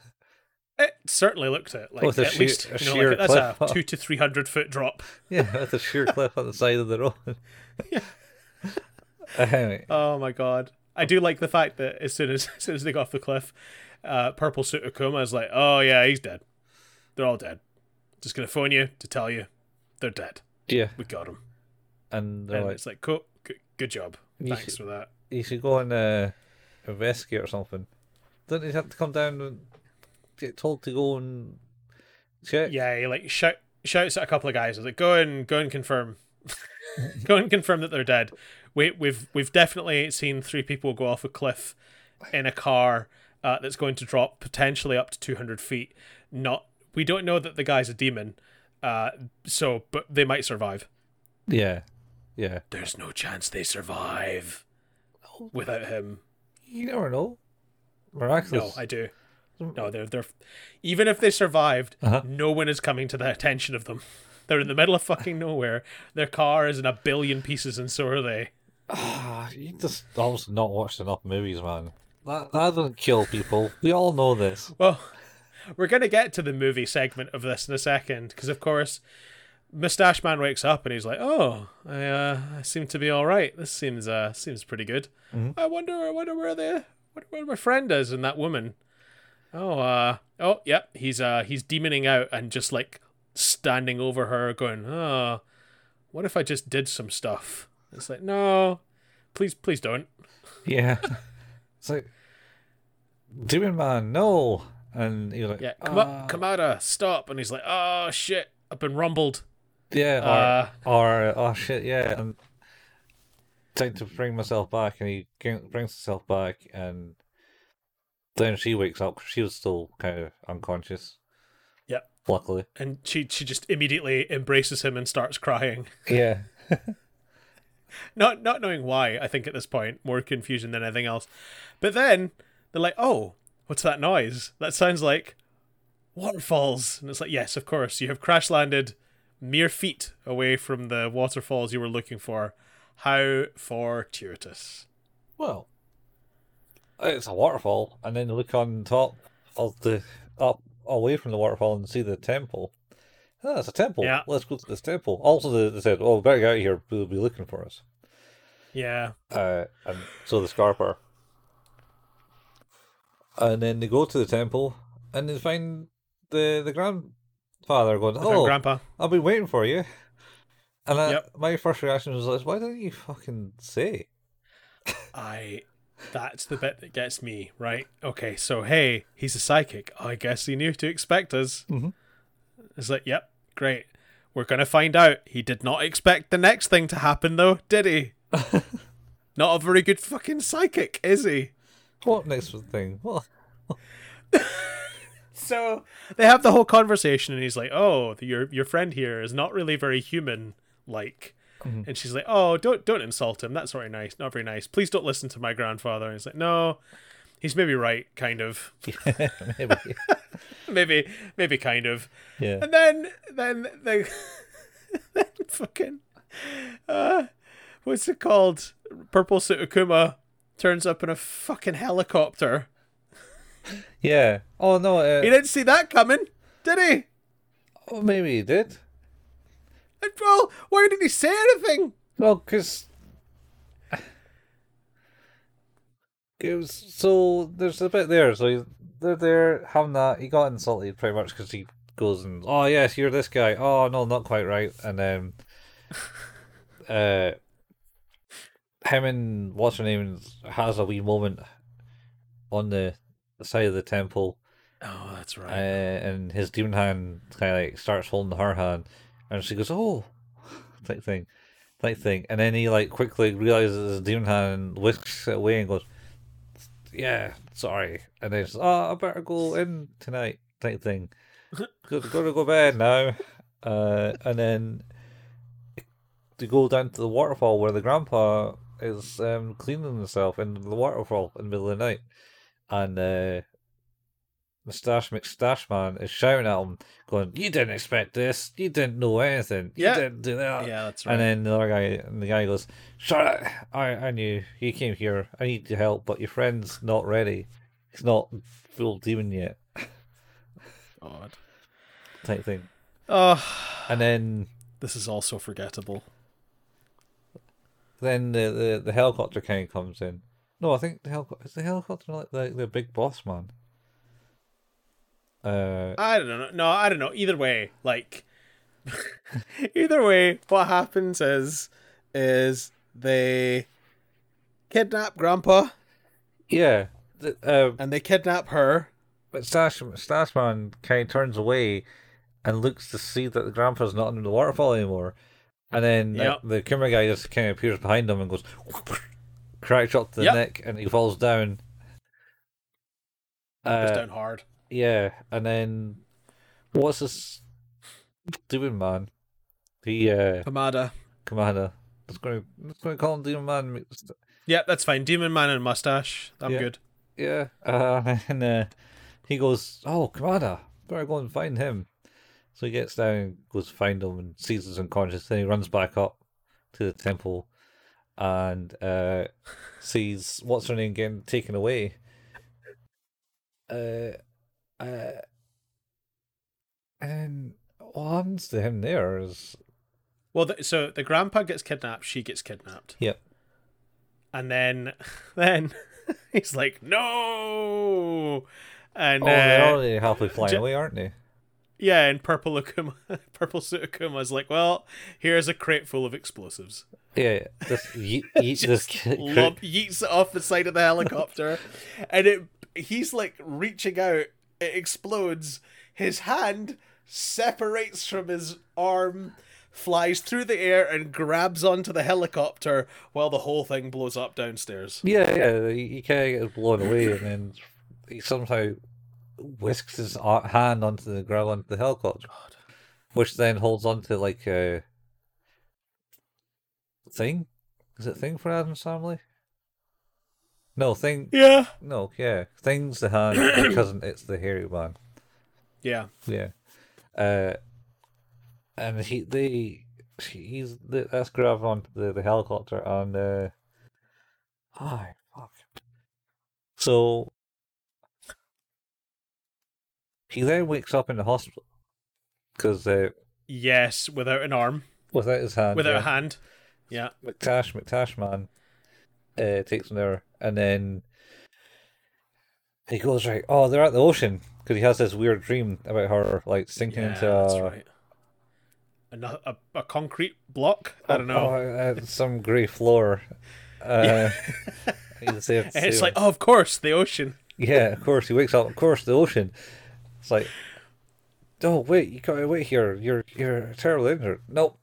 It certainly looked it. Like, with a at sheer, least, a you know, sheer like, that's cliff a two to three hundred foot drop. Yeah, with a sheer cliff on the side of the road. Yeah. Anyway. Oh my god. I do like the fact that as soon as, as soon as they got off the cliff, uh, purple suit Akuma is like, oh yeah, he's dead. They're all dead. Just going to phone you to tell you they're dead. Yeah. We got them. And, and like, it's like, cool, good, good job. Thanks should, for that. You should go and uh, investigate or something. Don't you have to come down and get told to go and check? Yeah, he like shout, shouts at a couple of guys. He's like, go and go and confirm. Go and confirm that they're dead. We, we've we've definitely seen three people go off a cliff in a car uh, that's going to drop potentially up to two hundred feet. Not we don't know that the guy's a demon, uh, so but they might survive. Yeah, yeah. There's no chance they survive without him. You never know. Miraculous. No, I do. No, they're they're. Even if they survived, uh-huh. no one is coming to the attention of them. They're in the middle of fucking nowhere. Their car is in a billion pieces, and so are they. Oh, you just almost not watched enough movies, man. That that doesn't kill people. We all know this. Well, we're gonna get to the movie segment of this in a second, because of course, Mustache Man wakes up and he's like, "Oh, I uh, I seem to be all right. This seems uh seems pretty good. Mm-hmm. I wonder, I wonder where they, wonder where my friend is and that woman. Oh, uh, oh, yeah, he's uh he's demoning out and just like." Standing over her going, oh, what if I just did some stuff? It's like, no, please, please don't. Yeah. It's like, Demon Man, no. And you're like, yeah, come uh... up, Kamada, stop. And he's like, oh, shit, I've been rumbled. Yeah. Or, uh, or oh, shit, yeah. And time to bring myself back. And he brings himself back. And then she wakes up. She was still kind of unconscious. Luckily. And she, she just immediately embraces him and starts crying. Yeah. not not knowing why, I think, at this point. More confusion than anything else. But then they're like, oh, what's that noise? That sounds like waterfalls. And it's like, yes, of course. You have crash landed mere feet away from the waterfalls you were looking for. How fortuitous. Well, it's a waterfall. And then look on top of the up. away from the waterfall and see the temple. Oh, that's a temple. Yeah. Let's go to this temple. Also, they said, oh, we better get out of here. They'll be looking for us. Yeah. Uh, and so the Scarper. And then they go to the temple and they find the, the grandfather going, oh, grandpa. I've been waiting for you. And I, yep. my first reaction was, like, why didn't you fucking say? I... That's the bit that gets me, right? Okay, so hey, he's a psychic. I guess he knew to expect us. Mm-hmm. It's like, yep, great. We're going to find out. He did not expect the next thing to happen, though, did he? Not a very good fucking psychic, is he? What next thing? What? So they have the whole conversation, and he's like, oh, your your friend here is not really very human-like. Mm-hmm. And she's like, oh, don't don't insult him. That's very nice. Not very nice. Please don't listen to my grandfather. And he's like, no, he's maybe right, kind of. Yeah, maybe. maybe, maybe kind of. Yeah. And then, then, they, then fucking, uh, what's it called? Purple Suit Akuma turns up in a fucking helicopter. Yeah. Oh, no. Uh... He didn't see that coming, did he? Oh, maybe he did. Well, why didn't he say anything? Well, because it was so. There's a bit there. So he, they're there having that. He got insulted pretty much because he goes and, oh yes, you're this guy. Oh no, not quite right. And then, uh, him and what's her name has a wee moment on the side of the temple. Oh, that's right. Uh, and his demon hand kind of like starts holding her hand. And she goes, oh, type thing, type thing. And then he, like, quickly realizes his demon hand and whisks it away and goes, yeah, sorry. And then says, oh, I better go in tonight, type thing. Gotta go to bed now. Uh, and then they go down to the waterfall where the grandpa is um, cleaning himself in the waterfall in the middle of the night. And, uh, Mustache McStache Man is shouting at him, going, you didn't expect this. You didn't know anything. You yeah. didn't do that. Yeah, that's right. And then the other guy, and the guy goes, shut up. I, I knew. You came here. I need your help, but your friend's not ready. He's not full demon yet. Odd. Type thing. Oh. And then. This is also forgettable. Then the, the, the helicopter kind of comes in. No, I think the helicopter. Is the helicopter like the, the big boss man? Uh, I don't know. No, I don't know. Either way, like, either way, what happens is, is they kidnap Grandpa. Yeah. The, uh, and they kidnap her. But Stash, Stash Man kind of turns away and looks to see that the Grandpa's not in the waterfall anymore. And then yep. the, the Kuma guy just kind of appears behind him and goes, cracks up to the yep. neck, and he falls down. Uh, down hard. Yeah, and then what's this Demon Man? The uh, Kamada. Kamada. That's going to, that's going to call him Demon Man. Yeah, that's fine. Demon Man and mustache. I'm yeah. good. Yeah, uh, and uh, he goes, "Oh, Kamada, better go and find him." So he gets down, and goes to find him, and sees he's unconscious. Then he runs back up to the temple, and uh, sees what's her name getting taken away. Uh, uh, and what happens to him there is, well, the, so the grandpa gets kidnapped, she gets kidnapped. Yep. And then, then he's like, "No!" And oh, uh, they're already halfway flying j- away, aren't they? Yeah, and purple Akuma, purple suit Akuma's like, "Well, here's a crate full of explosives." Yeah, just, yeet, yeet just this lump, yeets it off the side of the helicopter, and it. He's like reaching out, it explodes, his hand separates from his arm, flies through the air and grabs onto the helicopter while the whole thing blows up downstairs. Yeah, yeah, he, he kind of gets blown away and then he somehow whisks his hand onto the ground onto the helicopter, God. Which then holds onto like a thing. Is it thing for Adam's family? No, thing. Yeah. No, yeah. Thing's the hand, the cousin, it's the hairy man. Yeah. Yeah. Uh, and he, they, he's, that's grabbed onto the, the helicopter and, uh, oh, fuck. So, he then wakes up in the hospital. Because, uh. Yes, without an arm. Without his hand. Without yeah. a hand. Yeah. McTash, McTash man. Uh, takes an hour, and then he goes right. Oh, they're at the ocean because he has this weird dream about her like sinking yeah, into that's a, right. Another, a a concrete block. I don't know, oh, uh, some grey floor. Uh, it's it. Like, oh, of course, the ocean. Yeah, of course. He wakes up. Of course, the ocean. It's like, oh wait, you gotta wait here. You're you're terribly injured. Nope.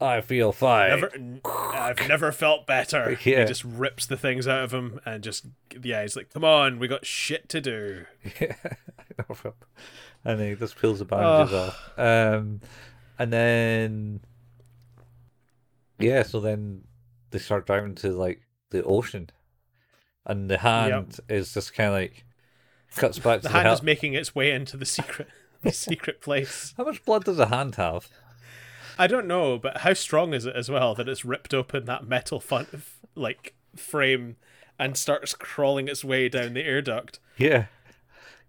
I feel fine. Never, I've never felt better. Yeah. He just rips the things out of him and just, yeah, he's like, "Come on, we got shit to do." Yeah. And then he just peels the bandages oh. off. Um, and then, yeah, so then they start driving to like the ocean. And the hand yep. is just kind of like cuts back the to hand the hand. is making its way into the secret, the secret place. How much blood does a hand have? I don't know, but how strong is it as well that it's ripped open that metal front of, like frame and starts crawling its way down the air duct? Yeah,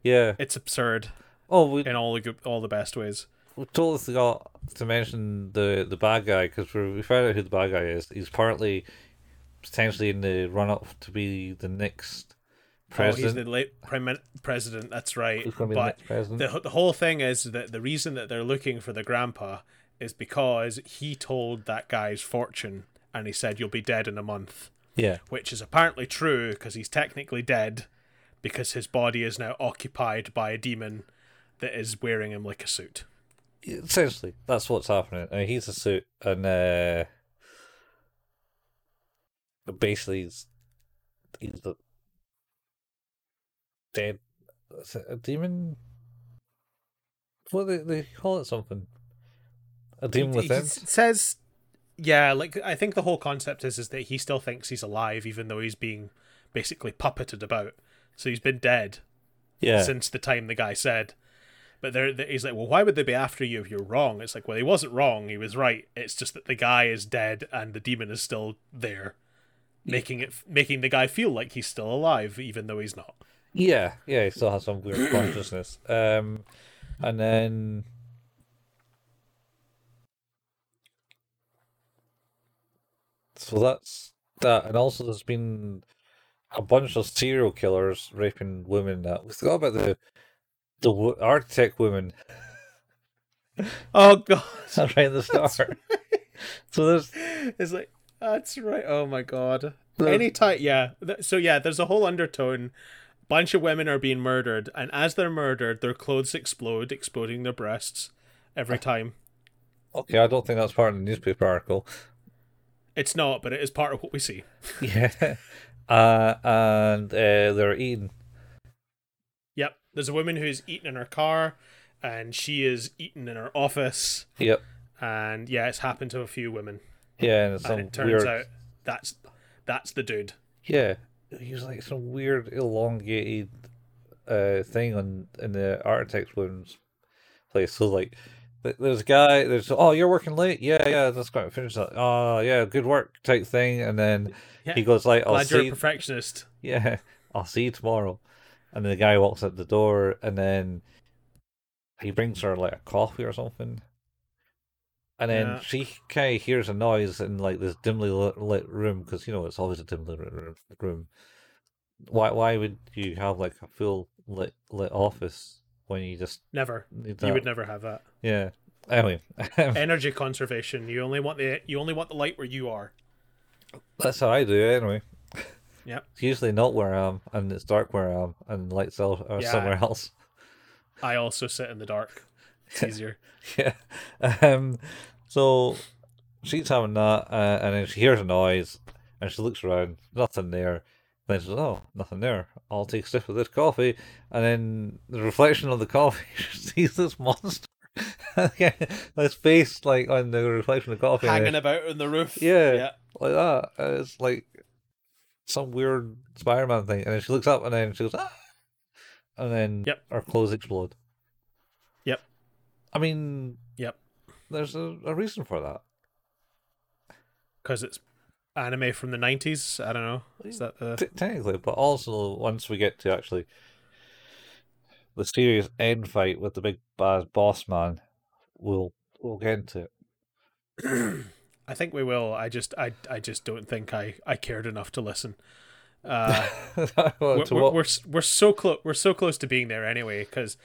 yeah, it's absurd. Oh, we, in all the good, all the best ways. We totally forgot to mention the, the bad guy because we found out who the bad guy is. He's partly potentially in the run up to be the next president. Oh, he's the late prime president. That's right. He's going to be the next president. The, the whole thing is that the reason that they're looking for the grandpa is because he told that guy's fortune and he said, "You'll be dead in a month." Yeah. Which is apparently true because he's technically dead because his body is now occupied by a demon that is wearing him like a suit. Essentially, that's what's happening. I mean, he's a suit and uh, basically he's, he's the dead. Is it a demon? What do they, they call it something? A demon with him. It says, yeah, like I think the whole concept is is that he still thinks he's alive, even though he's being basically puppeted about. So he's been dead, yeah, since the time the guy said. But they're, they're, he's like, "Well, why would they be after you if you're wrong?" It's like, well, he wasn't wrong; he was right. It's just that the guy is dead and the demon is still there, yeah. making it making the guy feel like he's still alive, even though he's not. Yeah, yeah, he still has some weird consciousness. Um, and then. So that's that, and also there's been a bunch of serial killers raping women. That we forgot about the The w- architect women. Oh, God. That's right in the star. Right. So there's... It's like, that's right. Oh, my God. The... Any type, yeah. So, yeah, there's a whole undertone. Bunch of women are being murdered, and as they're murdered, their clothes explode, exploding their breasts every time. Okay, I don't think that's part of the newspaper article. It's not, but it is part of what we see. Yeah. Uh, and uh, they're eaten. Yep. There's a woman who's eaten in her car, and she is eaten in her office. Yep. And yeah, it's happened to a few women. Yeah, and, it's and it turns weird... out that's that's the dude. Yeah, he's like some weird elongated uh thing on in the architect's women's place. So like, there's a guy. There's oh, you're working late. Yeah, yeah, that's going to finish that. Oh, yeah, good work type thing. And then yeah. he goes like, I'll Glad see you're a perfectionist. Yeah, I'll see you tomorrow. And then the guy walks out the door, and then he brings her like a coffee or something. And then yeah. she kind of hears a noise in like this dimly lit room, because you know it's always a dimly lit room. Why? Why would you have like a full lit lit office when you just never? You would never have that. Yeah. Anyway, energy conservation. You only want the you only want the light where you are. That's how I do it. Anyway. Yeah. It's usually not where I am, and it's dark where I am, and lights are yeah. somewhere else. I also sit in the dark. It's easier. Yeah. Um, so she's having that, uh, and then she hears a noise, and she looks around, nothing there. Then she says, oh, nothing there. I'll take a sip of this coffee. And then the reflection of the coffee, she sees this monster. This face, like, on the reflection of the coffee. Hanging about on the roof. Yeah, yeah. Like that. And it's like some weird Spider-Man thing. And then she looks up, and then she goes, ah! And then yep. her clothes explode. Yep. I mean, yep. There's a, a reason for that. Because it's anime from the nineties. I don't know. Is that the... T- technically, but also once we get to actually the serious end fight with the big bad boss man, we'll we'll get into it. I think we will. I just I I just don't think I, I cared enough to listen. Uh, we're, to we're, we're we're so close. We're so close to being there anyway, because.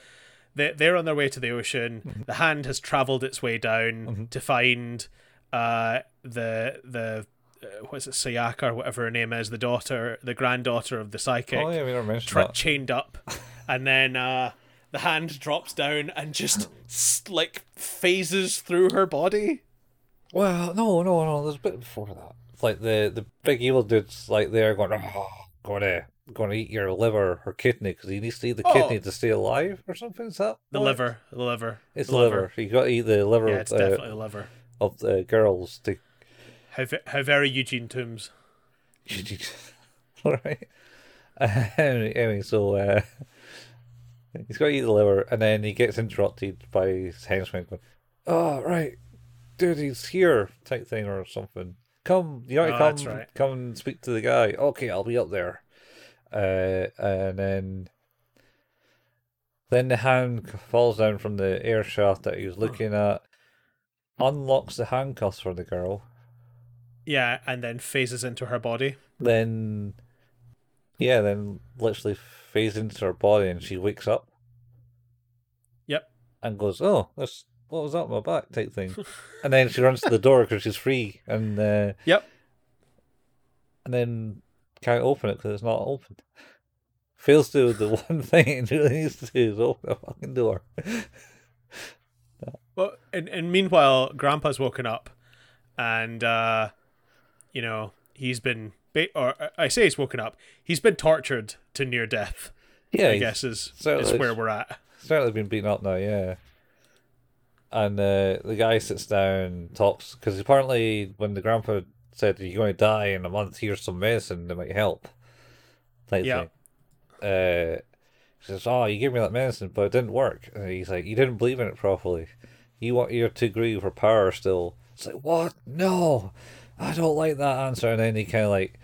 They're on their way to the ocean. Mm-hmm. The hand has travelled its way down mm-hmm. to find uh, the the uh, what is it, Sayaka or whatever her name is, the daughter, the granddaughter of the psychic. Oh yeah, we never mentioned tra- that. Chained up, and then uh, the hand drops down and just like phases through her body. Well, no, no, no. There's a bit before that. It's like the the big evil dude's like there going, oh, going there. Going to eat your liver or kidney, because he needs to eat the oh. kidney to stay alive or something. Is that the what? liver? The liver. It's the liver. liver. You got to eat the liver. Yeah, it's of, definitely uh, liver of the girls. To... How how very Eugene Toombs. Eugene, all right. Uh, anyway, so uh, he's got to eat the liver, and then he gets interrupted by his henchman going, "Oh right, dude, he's here," type thing or something. Come, you gotta oh, come, right. come and speak to the guy. Okay, I'll be up there. Uh, and then then the hand falls down from the air shaft that he was looking at, unlocks the handcuffs for the girl. Yeah, and then phases into her body. Then, yeah, then literally phases into her body, and she wakes up. Yep. And goes, oh, that's, what was that on my back type thing. And then she runs to the door because she's free. And uh, yep. And then... can't open it because it's not open. Fails to do the one thing it really needs to do is open the fucking door. No. Well, and, and meanwhile, Grandpa's woken up, and uh, you know he's been, ba- or I say he's woken up. He's been tortured to near death. Yeah, I guess is is where we're at. Certainly been beaten up now. Yeah. And uh, the guy sits down, talks, because apparently when the grandpa said, you're going to die in a month, here's some medicine that might help. Like, yeah. Uh, he says, oh, you gave me that medicine, but it didn't work. And he's like, you didn't believe in it properly. You want, you're too greedy for power still. It's like, what? No! I don't like that answer. And then he kind of like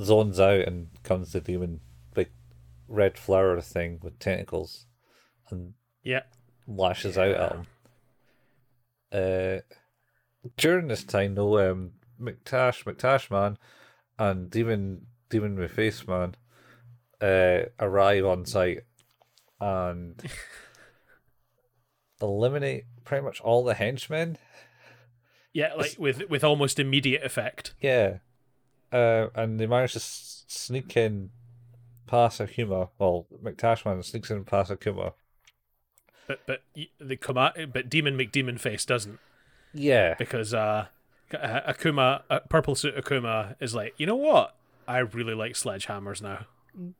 zones out and comes the demon, big red flower thing with tentacles and yeah. lashes yeah. out at him. Uh, during this time, though, um, McTash, McTash man, and Demon, Demon with Face man, uh, arrive on site, and eliminate pretty much all the henchmen. Yeah, like it's, with with almost immediate effect. Yeah, uh, and they managed to s- sneak in past Akuma. Well, McTashman sneaks in past Akuma. But but the Kamada, but Demon McDemon Face doesn't. Yeah, because uh, Akuma, uh, Purple Suit Akuma is like, you know what? I really like sledgehammers now.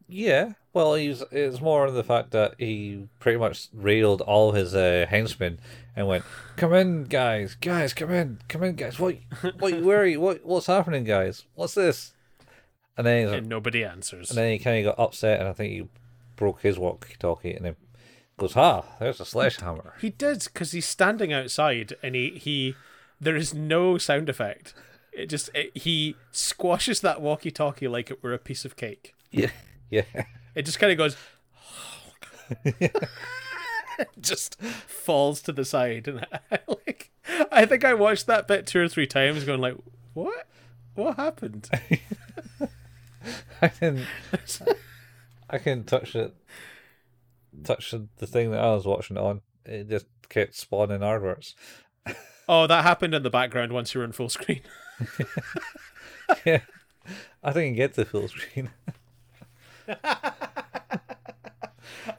Yeah, well, he's it's more of the fact that he pretty much railed all his uh, henchmen and went, "Come in, guys, guys, come in, come in, guys. What, what, where are you? What, what's happening, guys? What's this?" And then he's like, and nobody answers. And then he kind of got upset, and I think he broke his walkie-talkie, and then goes, "Ha! Ah, there's a sledgehammer." He did, because he's standing outside, and he, he there is no sound effect. It just it, he squashes that walkie-talkie like it were a piece of cake. Yeah, yeah. It just kind of goes, oh. Just falls to the side, and I, like, I think I watched that bit two or three times, going like, "What? What happened?" I can, I can touch it. Touch the thing that I was watching it on. It just kept spawning adverts. Oh, that happened in the background once you were in full screen. Yeah, I didn't get to full screen.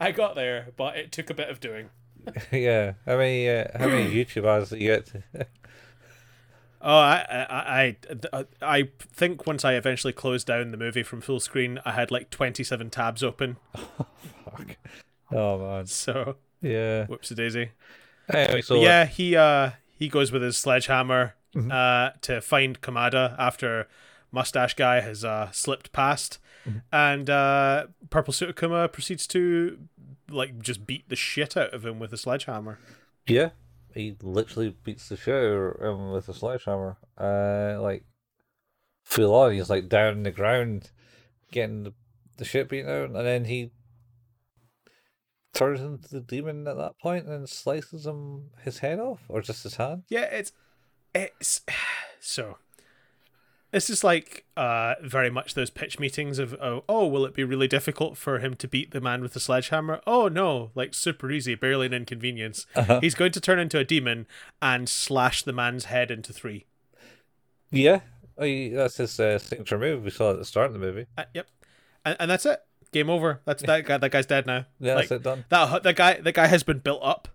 I got there, but it took a bit of doing. Yeah, how many uh, how many YouTube ads did you get to? Oh, I, I, I, I think once I eventually closed down the movie from full screen, I had like twenty-seven tabs open. Oh, fuck. Oh man. So yeah. Whoopsie daisy. Anyway, so yeah, he uh he goes with his sledgehammer mm-hmm. uh to find Kamada after Mustache Guy has uh slipped past, mm-hmm. and uh Purple Suit Akuma proceeds to like just beat the shit out of him with a sledgehammer. Yeah, he literally beats the shit out of him with a sledgehammer. Uh, like full on. He's like down on the ground, getting the, the shit beaten out, and then he turns into the demon at that point and slices him his head off, or just his hand. Yeah, it's it's so. This is like uh very much those pitch meetings of oh, oh will it be really difficult for him to beat the man with the sledgehammer? Oh no, like super easy, barely an inconvenience. Uh-huh. He's going to turn into a demon and slash the man's head into three. Yeah, I, that's his uh, signature move we saw at the start of the movie. Uh, yep, and, and that's it. Game over. That's that guy. That guy's dead now. Yeah, like, that's it, done. That that guy. That guy has been built up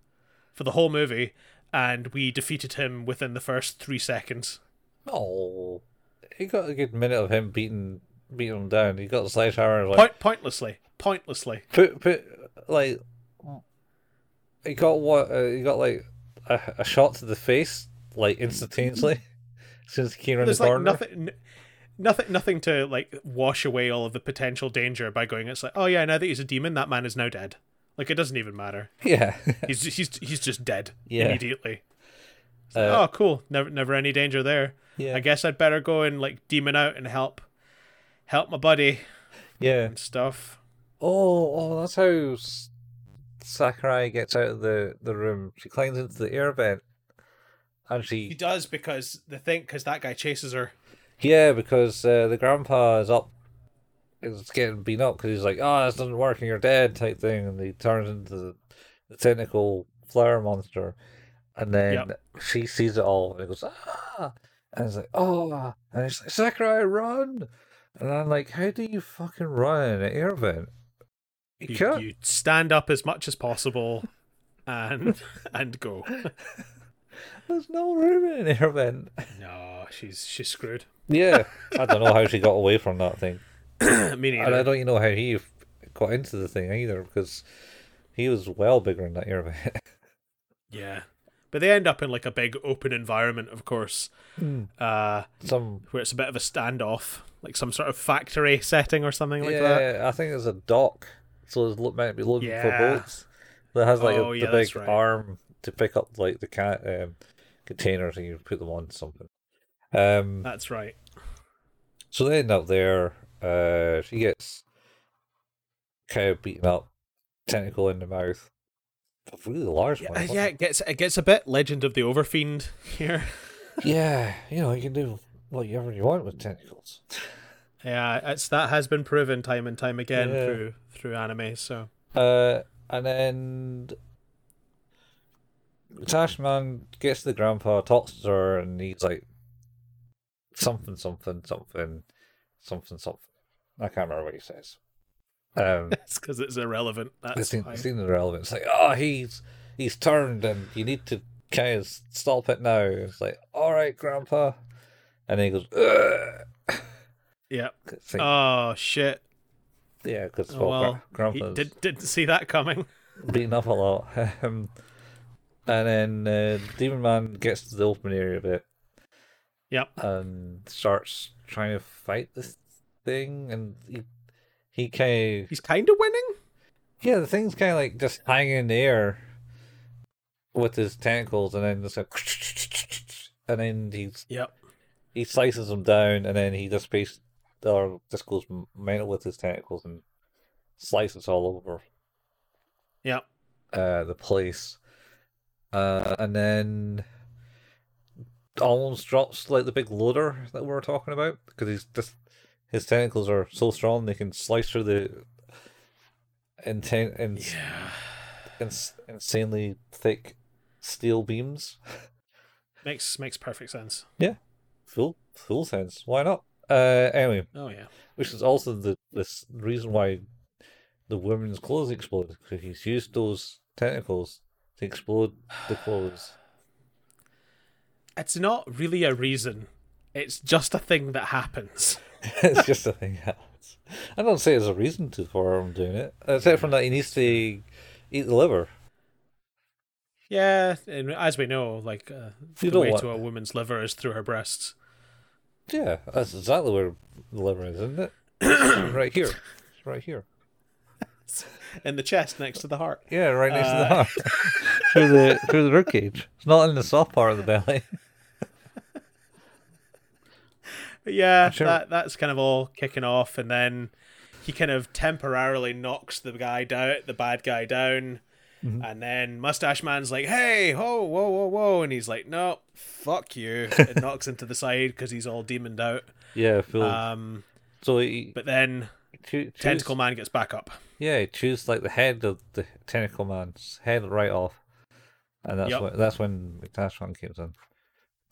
for the whole movie, and we defeated him within the first three seconds. Oh, he got a good minute of him beating beating him down. He got sledgehammer like Point, pointlessly, pointlessly. Put put like he got what uh, he got like a, a shot to the face like instantaneously since he came around the corner. Like nothing. N- Nothing, nothing to like wash away all of the potential danger by going. It's like, oh yeah, now that he's a demon, that man is now dead. Like it doesn't even matter. Yeah, he's he's he's just dead yeah. immediately. Uh, like, oh, cool. Never, never any danger there. Yeah. I guess I'd better go and like demon out and help, help my buddy. Yeah. And stuff. Oh, oh, that's how Sakurai gets out of the, the room. She climbs into the air vent, and she he does because the thing because that guy chases her. Yeah, because uh, the grandpa is up, is getting beaten up because he's like, "Oh, this doesn't work, and you're dead," type thing, and he turns into the, the tentacle flower monster, and then yep. she sees it all, and it goes, "Ah!" and it's like, "Oh!" and it's like, "Sakurai, run!" And I'm like, "How do you fucking run in an air vent? You, you can't. You stand up as much as possible, and and go." There's no room in an air vent. No, she's she's screwed. Yeah, I don't know how she got away from that thing. Me neither. And I don't even know how he got into the thing either, because he was well bigger in that air vent. Yeah, but they end up in like a big open environment, of course, mm. uh, some where it's a bit of a standoff, like some sort of factory setting or something yeah, like that. Yeah, I think it's a dock, so it's meant to be looking yeah. for boats. That has like oh, a, the yeah, big right. arm to pick up like the cat um, containers and you put them on something. Um, That's right. So they end up there. Uh, she gets kind of beaten up, tentacle in the mouth. A really large yeah, one. Yeah, it gets it gets a bit Legend of the Overfiend here. Yeah, you know you can do whatever you want with tentacles. Yeah, it's that has been proven time and time again yeah. through through anime. So. Uh, and then. Tash Man gets to the grandpa, talks to her, and he's like, something, something, something, something, something. I can't remember what he says. Um, it's because it's irrelevant. That's the scene, scene is irrelevant. It's like, oh, he's he's turned, and you need to kind of stop it now. It's like, all right, grandpa. And then he goes, ugh. Yeah. Like, oh, shit. Yeah, because oh, well, grandpa did, didn't see that coming. Beaten up a lot. Um, and then uh, Demon Man gets to the open area a bit. Yep. And starts trying to fight this thing, and he he kind of he's kind of winning. Yeah, the thing's kind of like just hanging in the air with his tentacles, and then just like, and then he's yep. He slices him down, and then he just basically or just goes mental with his tentacles and slices all over. Yeah. Uh, the place. Uh, and then almost drops like the big loader that we were talking about, because he's just his tentacles are so strong they can slice through the inten- in- yeah. ins- insanely thick steel beams. Makes makes perfect sense. Yeah. Full full sense. Why not? Uh, anyway. Oh yeah. Which is also the this reason why the woman's clothes exploded, because he's used those tentacles to explode the clothes. It's not really a reason. It's just a thing that happens. It's just a thing that happens. I don't say there's a reason to for him doing it, except for that he needs to eat the liver. Yeah, and as we know, like uh, the way to a woman's liver is through her breasts. Yeah, that's exactly where the liver is, isn't it? Right here. It's right here. In the chest next to the heart. Yeah, right next uh... to the heart. through the through the rib cage. It's not in the soft part of the belly. Yeah, sure. that that's kind of all kicking off, and then he kind of temporarily knocks the guy down, the bad guy down, mm-hmm. and then Mustache Man's like, "Hey, ho, whoa, whoa, whoa," and he's like, "No, fuck you," and knocks him to the side because he's all demoned out. Yeah, I feel. Um, so he... but then. Choose, Tentacle Man gets back up. Yeah, he chews like the head of the Tentacle Man's head right off, and that's yep. when that's when McTash Man comes in.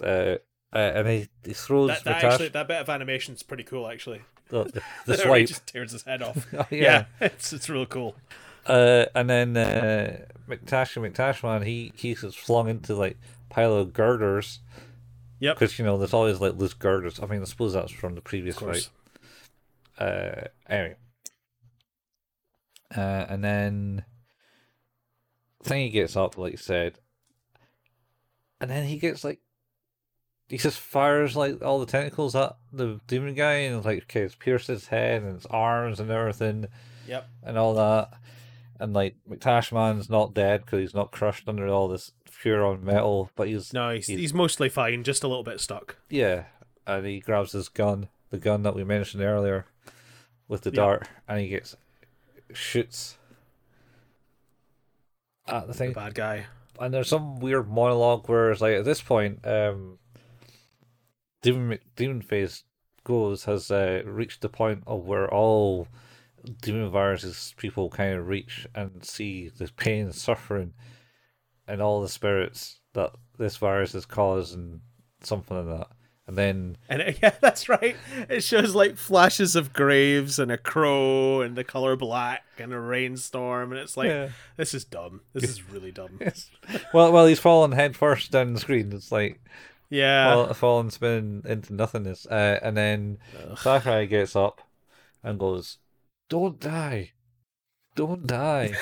Uh, uh, and he, he throws that. That, McTash... actually, that bit of animation is pretty cool, actually. The, the, the swipe. He just tears his head off. oh, yeah. yeah, it's it's real cool. Uh, and then uh, McTash and McTash Man, he he gets flung into like a pile of girders. Yep. Because you know there's always like loose girders. I mean, I suppose that's from the previous fight. Uh, anyway, uh, and then I think he gets up, like you said, and then he gets like he just fires like all the tentacles at the demon guy, and it's like okay, it's pierced his head and his arms and everything, yep, and all that, and like McTash Man's not dead because he's not crushed under all this pure on metal, but he's no, he's, he's he's mostly fine, just a little bit stuck. Yeah, and he grabs his gun. The gun that we mentioned earlier with the yep. dart, and he gets shoots at the thing. The bad guy. And there's some weird monologue where it's like at this point, um, Demon Demon Phase goes has uh, reached the point of where all demon viruses people kind of reach and see the pain and suffering and all the spirits that this virus has caused and something like that. And then, and it, yeah, that's right. It shows like flashes of graves and a crow and the color black and a rainstorm, and it's like yeah. this is dumb. This is really dumb. Yes. Well, well, he's fallen headfirst down the screen. It's like yeah, fall, fallen spin into nothingness. Uh, and then Ugh. Sakurai gets up and goes, "Don't die, don't die,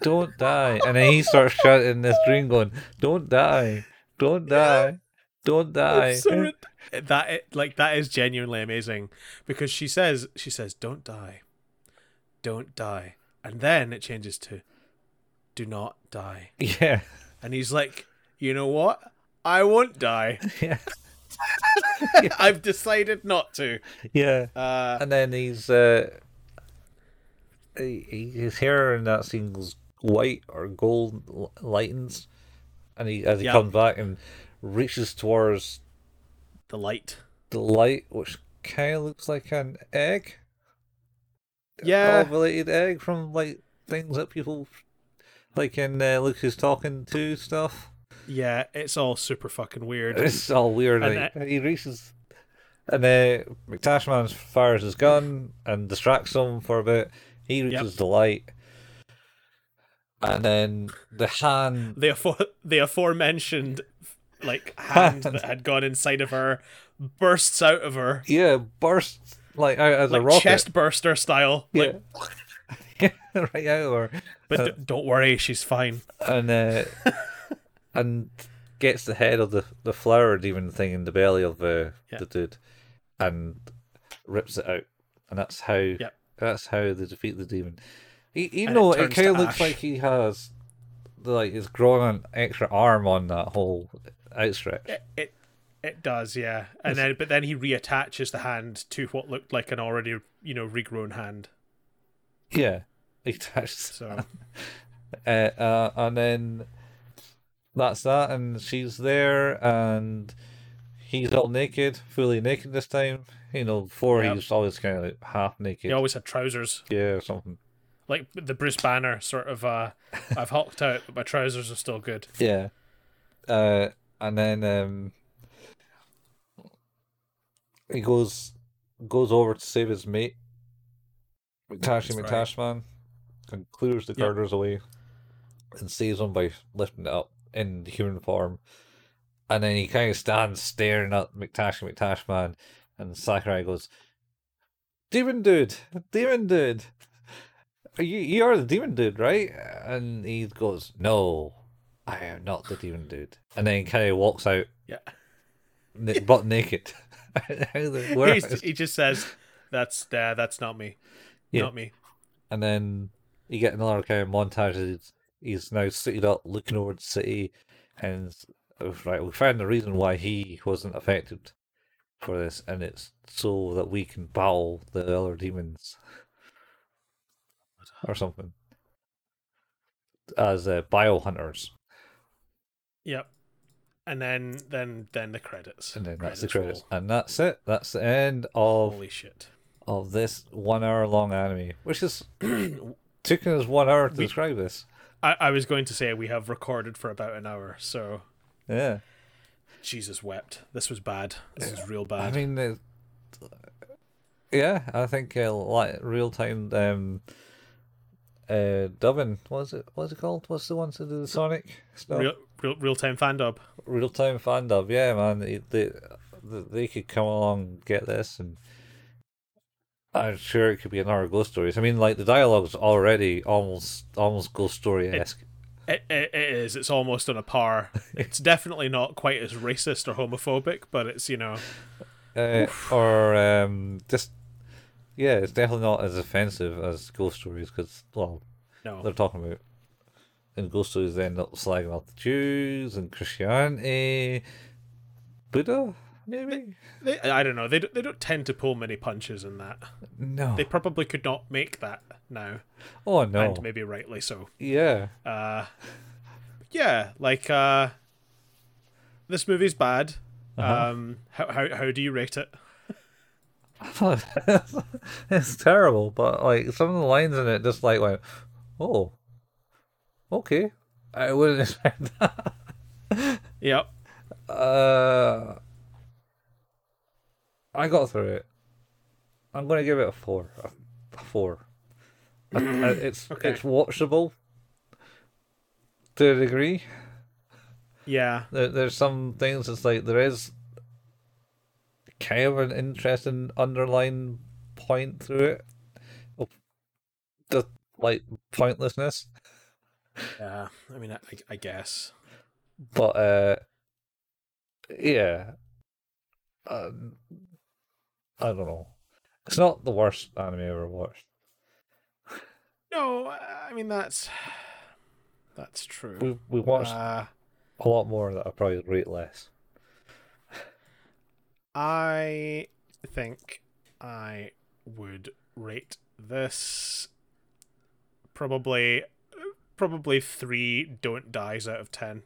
don't die." And then he starts shouting the screen, going, "Don't die, don't die." Yeah. Don't die. So that like that is genuinely amazing because she says she says don't die, don't die, and then it changes to do not die. Yeah, and he's like, you know what? I won't die. Yeah, yeah. I've decided not to. Yeah, uh, and then he's uh, he, his hair in that scene goes white or gold lightens, and he as he yeah. comes back and. Reaches towards the light, the light, which kind of looks like an egg. Yeah, an ovulated egg from like things that people like in uh, Luke Who's Talking To stuff. Yeah, it's all super fucking weird. It's all weird. And like, that... he reaches, and uh, McTashman fires his gun and distracts him for a bit. He reaches yep. the light, and then the hand, the afore- the aforementioned like hand, hand that had gone inside of her bursts out of her. Yeah, bursts like out as like a rocket, chest burster style. Yeah. Like, right out of her. But uh, don't worry, she's fine. And uh, and gets the head of the, the flower demon thing in the belly of uh, yeah. the dude, and rips it out. And that's how yep. that's how they defeat the demon. He, you and know, it, it kind of looks ash. like he has the, like he's grown an extra arm on that whole outstretch. It it, it does, yeah. And it's... then but then he reattaches the hand to what looked like an already you know regrown hand. Yeah, he touched. So, uh, uh, and then that's that, and she's there, and he's all naked, fully naked this time. You know, before yep. he was always kind of like half naked. He always had trousers. Yeah, or something like the Bruce Banner sort of. Uh, I've hulked out, but my trousers are still good. Yeah, uh, and then um, he goes goes over to save his mate. McTashi McTashman and clears the yep. girders away and saves him by lifting it up in human form, and then he kind of stands staring at McTashi McTashman, and Sakurai goes, "Demon dude, demon dude, you you are the demon dude, right?" And he goes, "No, I am not the demon dude," and then he kind of walks out, yeah, n- butt naked. He just says, "That's uh, that's not me." Yeah. Not me. And then you get another kind of montage. He's, he's now suited up, looking over the city, and right, we found the reason why he wasn't affected for this, and it's so that we can battle the other demons or something as uh, biohunters. Yep. And then, then, then the credits. And then that's credits the credits, roll. And that's it. That's the end of. Holy shit. Of this one hour long anime, which is taking us one hour to we, describe this. I, I was going to say we have recorded for about an hour, so yeah. Jesus wept. This was bad. This yeah. is real bad. I mean, it, yeah, I think uh, like real time um, uh, dubbing. What's it? What's it called? What's the ones that do the Sonic stuff? Real, real, real time fan dub. Real time fan dub. Yeah, man. They, they, they could come along and get this and. I'm sure it could be another Ghost Stories. I mean, like the dialogue's already almost almost Ghost Story-esque. It, it, it is. It's almost on a par. It's definitely not quite as racist or homophobic, but it's, you know... Uh, or um, just... Yeah, it's definitely not as offensive as Ghost Stories, because, well, no. they're talking about... In Ghost Stories, they end up slagging off the Jews and Christianity. Buddha? Maybe they, they, I don't know. They don't, they don't tend to pull many punches in that. No, they probably could not make that now. Oh no, and maybe rightly so. Yeah, uh, yeah. Like uh, this movie's bad. Uh-huh. Um, how how how do you rate it? It's terrible, but like some of the lines in it just like went, oh, okay. I wouldn't expect that. Yep. Uh. I got through it. I'm going to give it a four. A four. I, I, it's okay. It's watchable to a degree. Yeah. There, there's some things it's like there is kind of an interesting underlying point through it. Just like pointlessness. Yeah. I mean, I, I guess. But, uh, yeah. Um, I don't know. It's not the worst anime I ever watched. No, I mean that's that's true. We we watched uh, a lot more that I probably rate less. I think I would rate this probably probably three don't dies out of ten.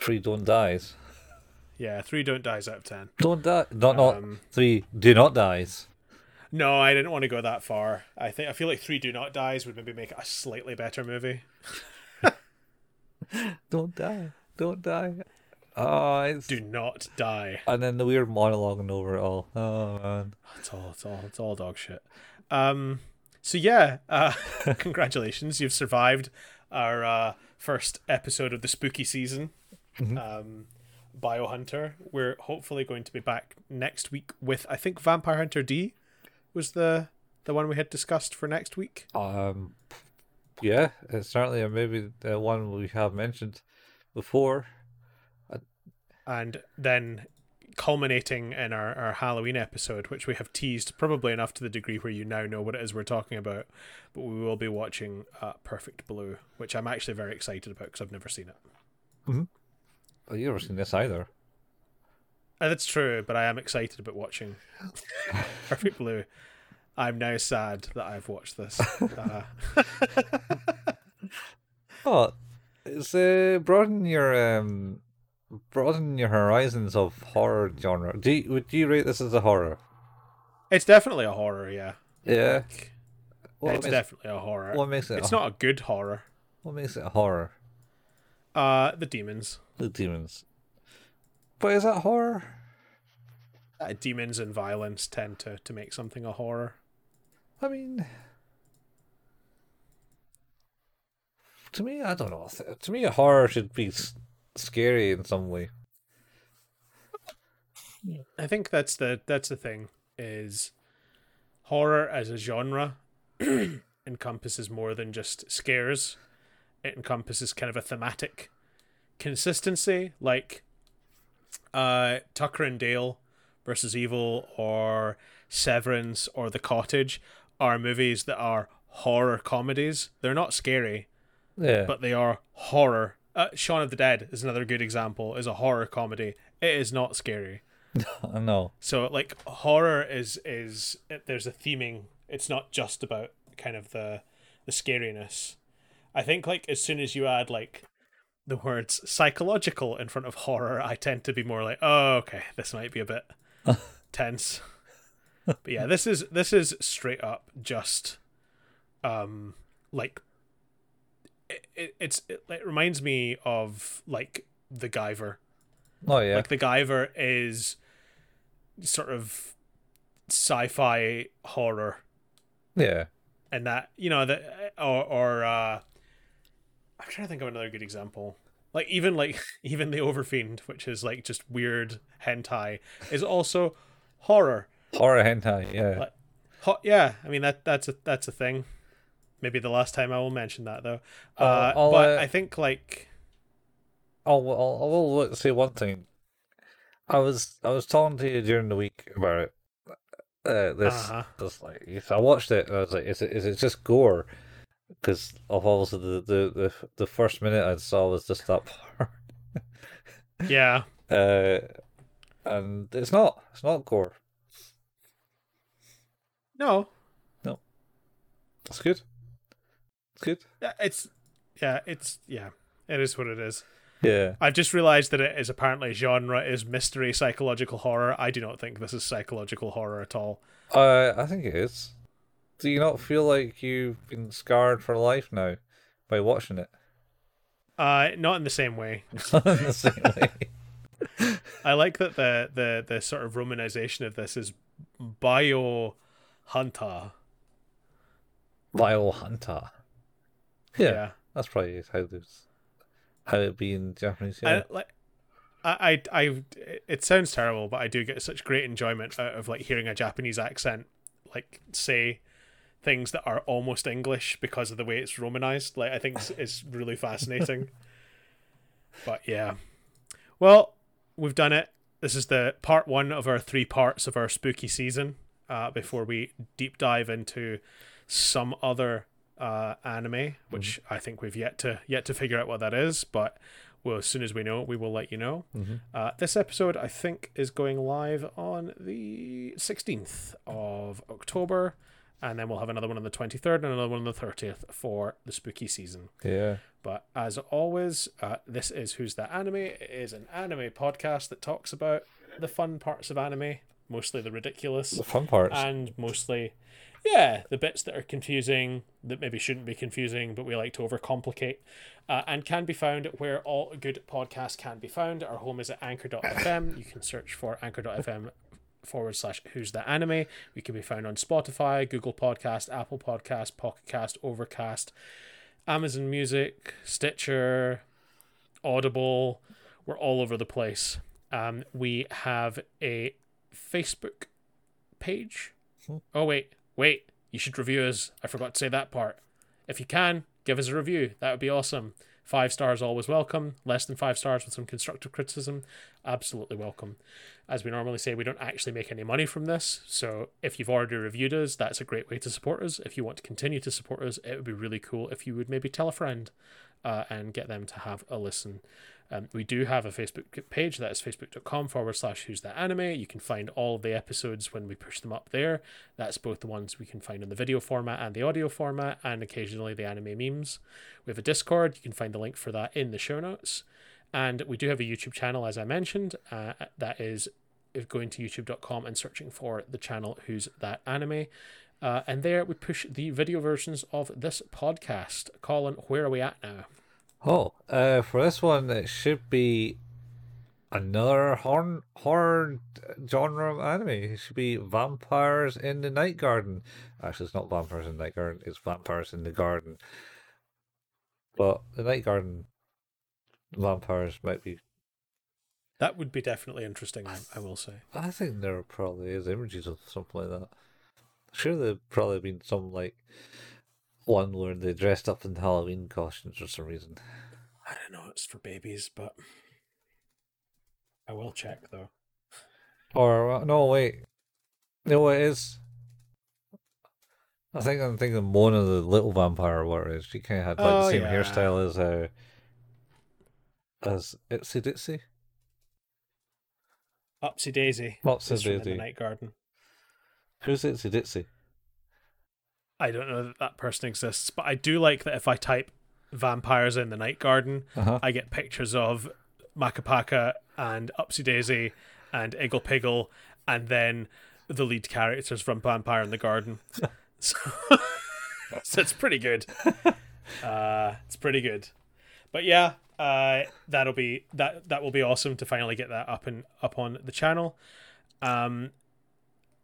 Three don't dies. Yeah, three don't dies out of ten. Don't die. Not not um, three do not dies. No, I didn't want to go that far. I think I feel like three do not dies would maybe make it a slightly better movie. Don't die. Don't die. Oh, it's... Do not die. And then the weird monologuing over it all. Oh, man. It's all, it's all, it's all dog shit. Um, so, yeah, uh, congratulations. You've survived our uh, first episode of the spooky season, mm-hmm. um, Biohunter. We're hopefully going to be back next week with, I think, Vampire Hunter D was the, the one we had discussed for next week. Um, yeah, it's certainly maybe the one we have mentioned before. And then culminating in our, our Halloween episode, which we have teased probably enough to the degree where you now know what it is we're talking about. But we will be watching uh, Perfect Blue, which I'm actually very excited about because I've never seen it. Mm-hmm. Oh, you've never seen this either. And that's true, but I am excited about watching Perfect Blue. I'm now sad that I've watched this. uh. Oh, it's uh, broaden your... Um... Broaden your horizons of horror genre. Do you, would you rate this as a horror? It's definitely a horror, yeah. Yeah. Like, well, it's it makes, definitely a horror. What makes it? It's a, not a good horror. What makes it a horror? Uh, the demons. The demons. But is that horror? Uh, demons and violence tend to, to make something a horror. I mean... To me, I don't know. To me, a horror should be... scary in some way. I think that's the that's the thing is horror as a genre encompasses more than just scares. It encompasses kind of a thematic consistency, like uh Tucker and Dale versus Evil or Severance or The Cottage are movies that are horror comedies. They're not scary, yeah, but they are horror. Uh, Shaun of the Dead is another good example, is a horror comedy. It is not scary. No. So, like, horror is, is it, there's a theming. It's not just about kind of the the scariness. I think, like, as soon as you add, like, the words psychological in front of horror, I tend to be more like, oh, okay, this might be a bit tense. But yeah, this is, this is straight up just, um, like, It, it it's it, it reminds me of like The Guyver. Oh yeah. Like The Guyver is sort of sci-fi horror. Yeah. And that, you know, that or or uh, I'm trying to think of another good example. Like even like even The Overfiend, which is like just weird hentai, is also horror. Horror hentai, yeah. Like, ho- yeah, I mean that that's a that's a thing. Maybe the last time I will mention that, though. Uh, uh, but uh, I think, like... I'll, I'll, I'll look, say one thing. I was I was talking to you during the week about it. Uh, this, uh-huh. this like, I watched it, and I was like, is it, is it just gore? Because, obviously, the, the, the, the first minute I saw was just that part. Yeah. Uh, and it's not. It's not gore. No. No. It's good. Good. Yeah, it's yeah, it's yeah, it is what it is. Yeah, I've just realised that it is apparently genre is mystery psychological horror. I do not think this is psychological horror at all. Uh, I think it is. Do you not feel like you've been scarred for life now by watching it? Uh, not in the same way. Not in the same way. I like that the the the sort of romanization of this is Biohunter. Biohunter. Yeah, yeah, that's probably how it how it be in Japanese. Yeah. I, like, I, I, I, it sounds terrible, but I do get such great enjoyment out of like hearing a Japanese accent like say things that are almost English because of the way it's romanized. Like I think it's, it's really fascinating. But yeah, well, we've done it. This is the part one of our three parts of our spooky season. Uh, before we deep dive into some other. Uh, anime, which mm-hmm. I think we've yet to yet to figure out what that is, but well, as soon as we know, we will let you know. Mm-hmm. Uh, this episode, I think, is going live on the sixteenth of October, and then we'll have another one on the twenty-third and another one on the thirtieth for the spooky season. Yeah. But as always, uh, this is Who's That Anime? It is an anime podcast that talks about the fun parts of anime, mostly the ridiculous. The fun parts. And mostly... Yeah, the bits that are confusing, that maybe shouldn't be confusing, but we like to overcomplicate, uh, and can be found where all good podcasts can be found. Our home is at anchor dot f m. You can search for anchor dot f m forward slash Who's That Anime. We can be found on Spotify, Google Podcast, Apple Podcast, Pocket Cast, Overcast, Amazon Music, Stitcher, Audible. We're all over the place. Um, we have a Facebook page. Oh, wait. Wait, you should review us. I forgot to say that part. If you can, give us a review. That would be awesome. Five stars always welcome. Less than five stars with some constructive criticism, absolutely welcome. As we normally say, we don't actually make any money from this. So if you've already reviewed us, that's a great way to support us. If you want to continue to support us, it would be really cool if you would maybe tell a friend uh, and get them to have a listen. Um, we do have a Facebook page. That is facebook dot com forward slash Who's That Anime. You can find all of the episodes when we push them up there. That's both the ones we can find in the video format and the audio format, and occasionally the anime memes. We have a Discord. You can find the link for that in the show notes. And we do have a YouTube channel, as I mentioned. Uh, that is going to youtube dot com and searching for the channel Who's That Anime. Uh, and there we push the video versions of this podcast. Colin, where are we at now? Oh, uh, for this one, it should be another horror, horror genre anime. It should be Vampires in the Night Garden. Actually, it's not Vampires in the Night Garden, it's Vampires in the Garden. But the Night Garden vampires might be... That would be definitely interesting, I, I will say. I think there probably is images of something like that. Sure, there'd probably been some, like... one where they dressed up in Halloween costumes for some reason. I don't know, it's for babies, but I will check though. Or no, wait, no, it is. I think I'm thinking Mona the Little Vampire. What it is? She kind of had like oh, the same yeah. hairstyle as uh, as Itsy Ditsy, Upsy Daisy, Upsy Daisy, the Night Garden. Who's Itsy Ditsy? I don't know that that person exists, but I do like that if I type vampires in the Night Garden, uh-huh. I get pictures of Makapaka and Upsy Daisy and Iggle Piggle and then the lead characters from Vampire in the Garden. so, so it's pretty good. Uh, it's pretty good. But yeah, uh, that'll be that that will be awesome to finally get that up and up on the channel. Um,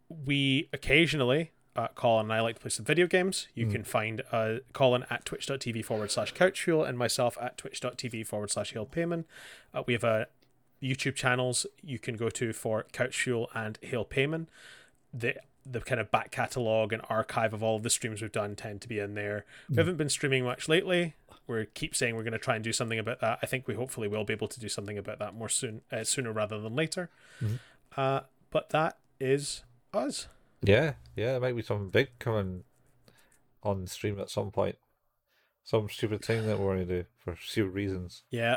we occasionally Uh, Colin and I like to play some video games. You mm. can find uh, Colin at twitch.tv forward slash couchfuel and myself at twitch.tv forward slash Hill Payman. Uh, we have uh, YouTube channels you can go to for Couchfuel and Hill Payman. The the kind of back catalogue and archive of all of the streams we've done tend to be in there. We mm. haven't been streaming much lately. We keep saying we're going to try and do something about that. I think we hopefully will be able to do something about that more soon, uh, sooner rather than later. Mm. Uh, but that is us. Yeah, yeah, there might be something big coming on the stream at some point. Some stupid thing that we're going to do for stupid reasons. Yeah,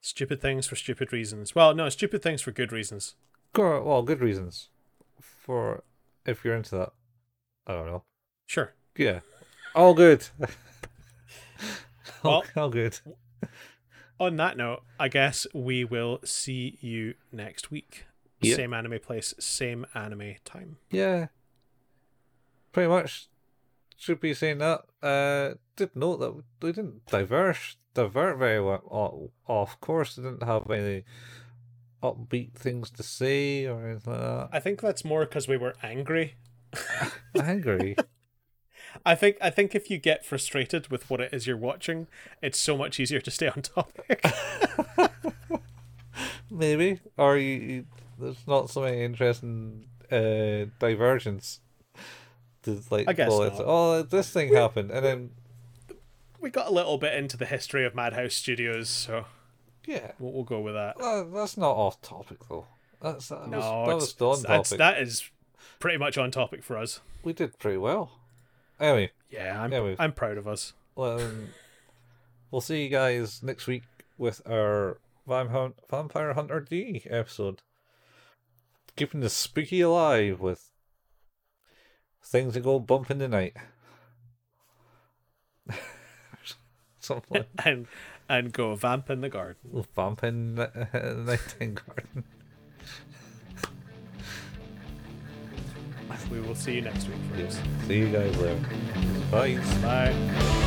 stupid things for stupid reasons. Well, no, stupid things for good reasons. Well, good reasons. For if you're into that. I don't know. Sure. Yeah. All good. all, well, all good. On that note, I guess we will see you next week. Yep. Same anime place, same anime time. Yeah. Pretty much should be saying that. Uh, did note that we didn't diverge, divert very well off course. We didn't have any upbeat things to say or anything like that. I think that's more because we were angry. Angry? I think I think if you get frustrated with what it is you're watching, it's so much easier to stay on topic. Maybe. Or you... you there's not so many interesting uh, divergence. Like, I guess well, not. Oh, this thing we, happened, and we, then we got a little bit into the history of Madhouse Studios, so yeah, we'll, we'll go with that. Well, that's not off topic though. That's that no, was, that it's, was on topic. That is pretty much on topic for us. We did pretty well. Anyway, yeah, I'm anyway. I'm proud of us. Well, um, we'll see you guys next week with our Vampire Hunter D episode. Keeping the spooky alive with things that go bump in the night. Something like that. and and go vamp in the garden. Vamp in the uh, nighttime garden. we will see you next week, friends. See you guys later. Bye. Bye.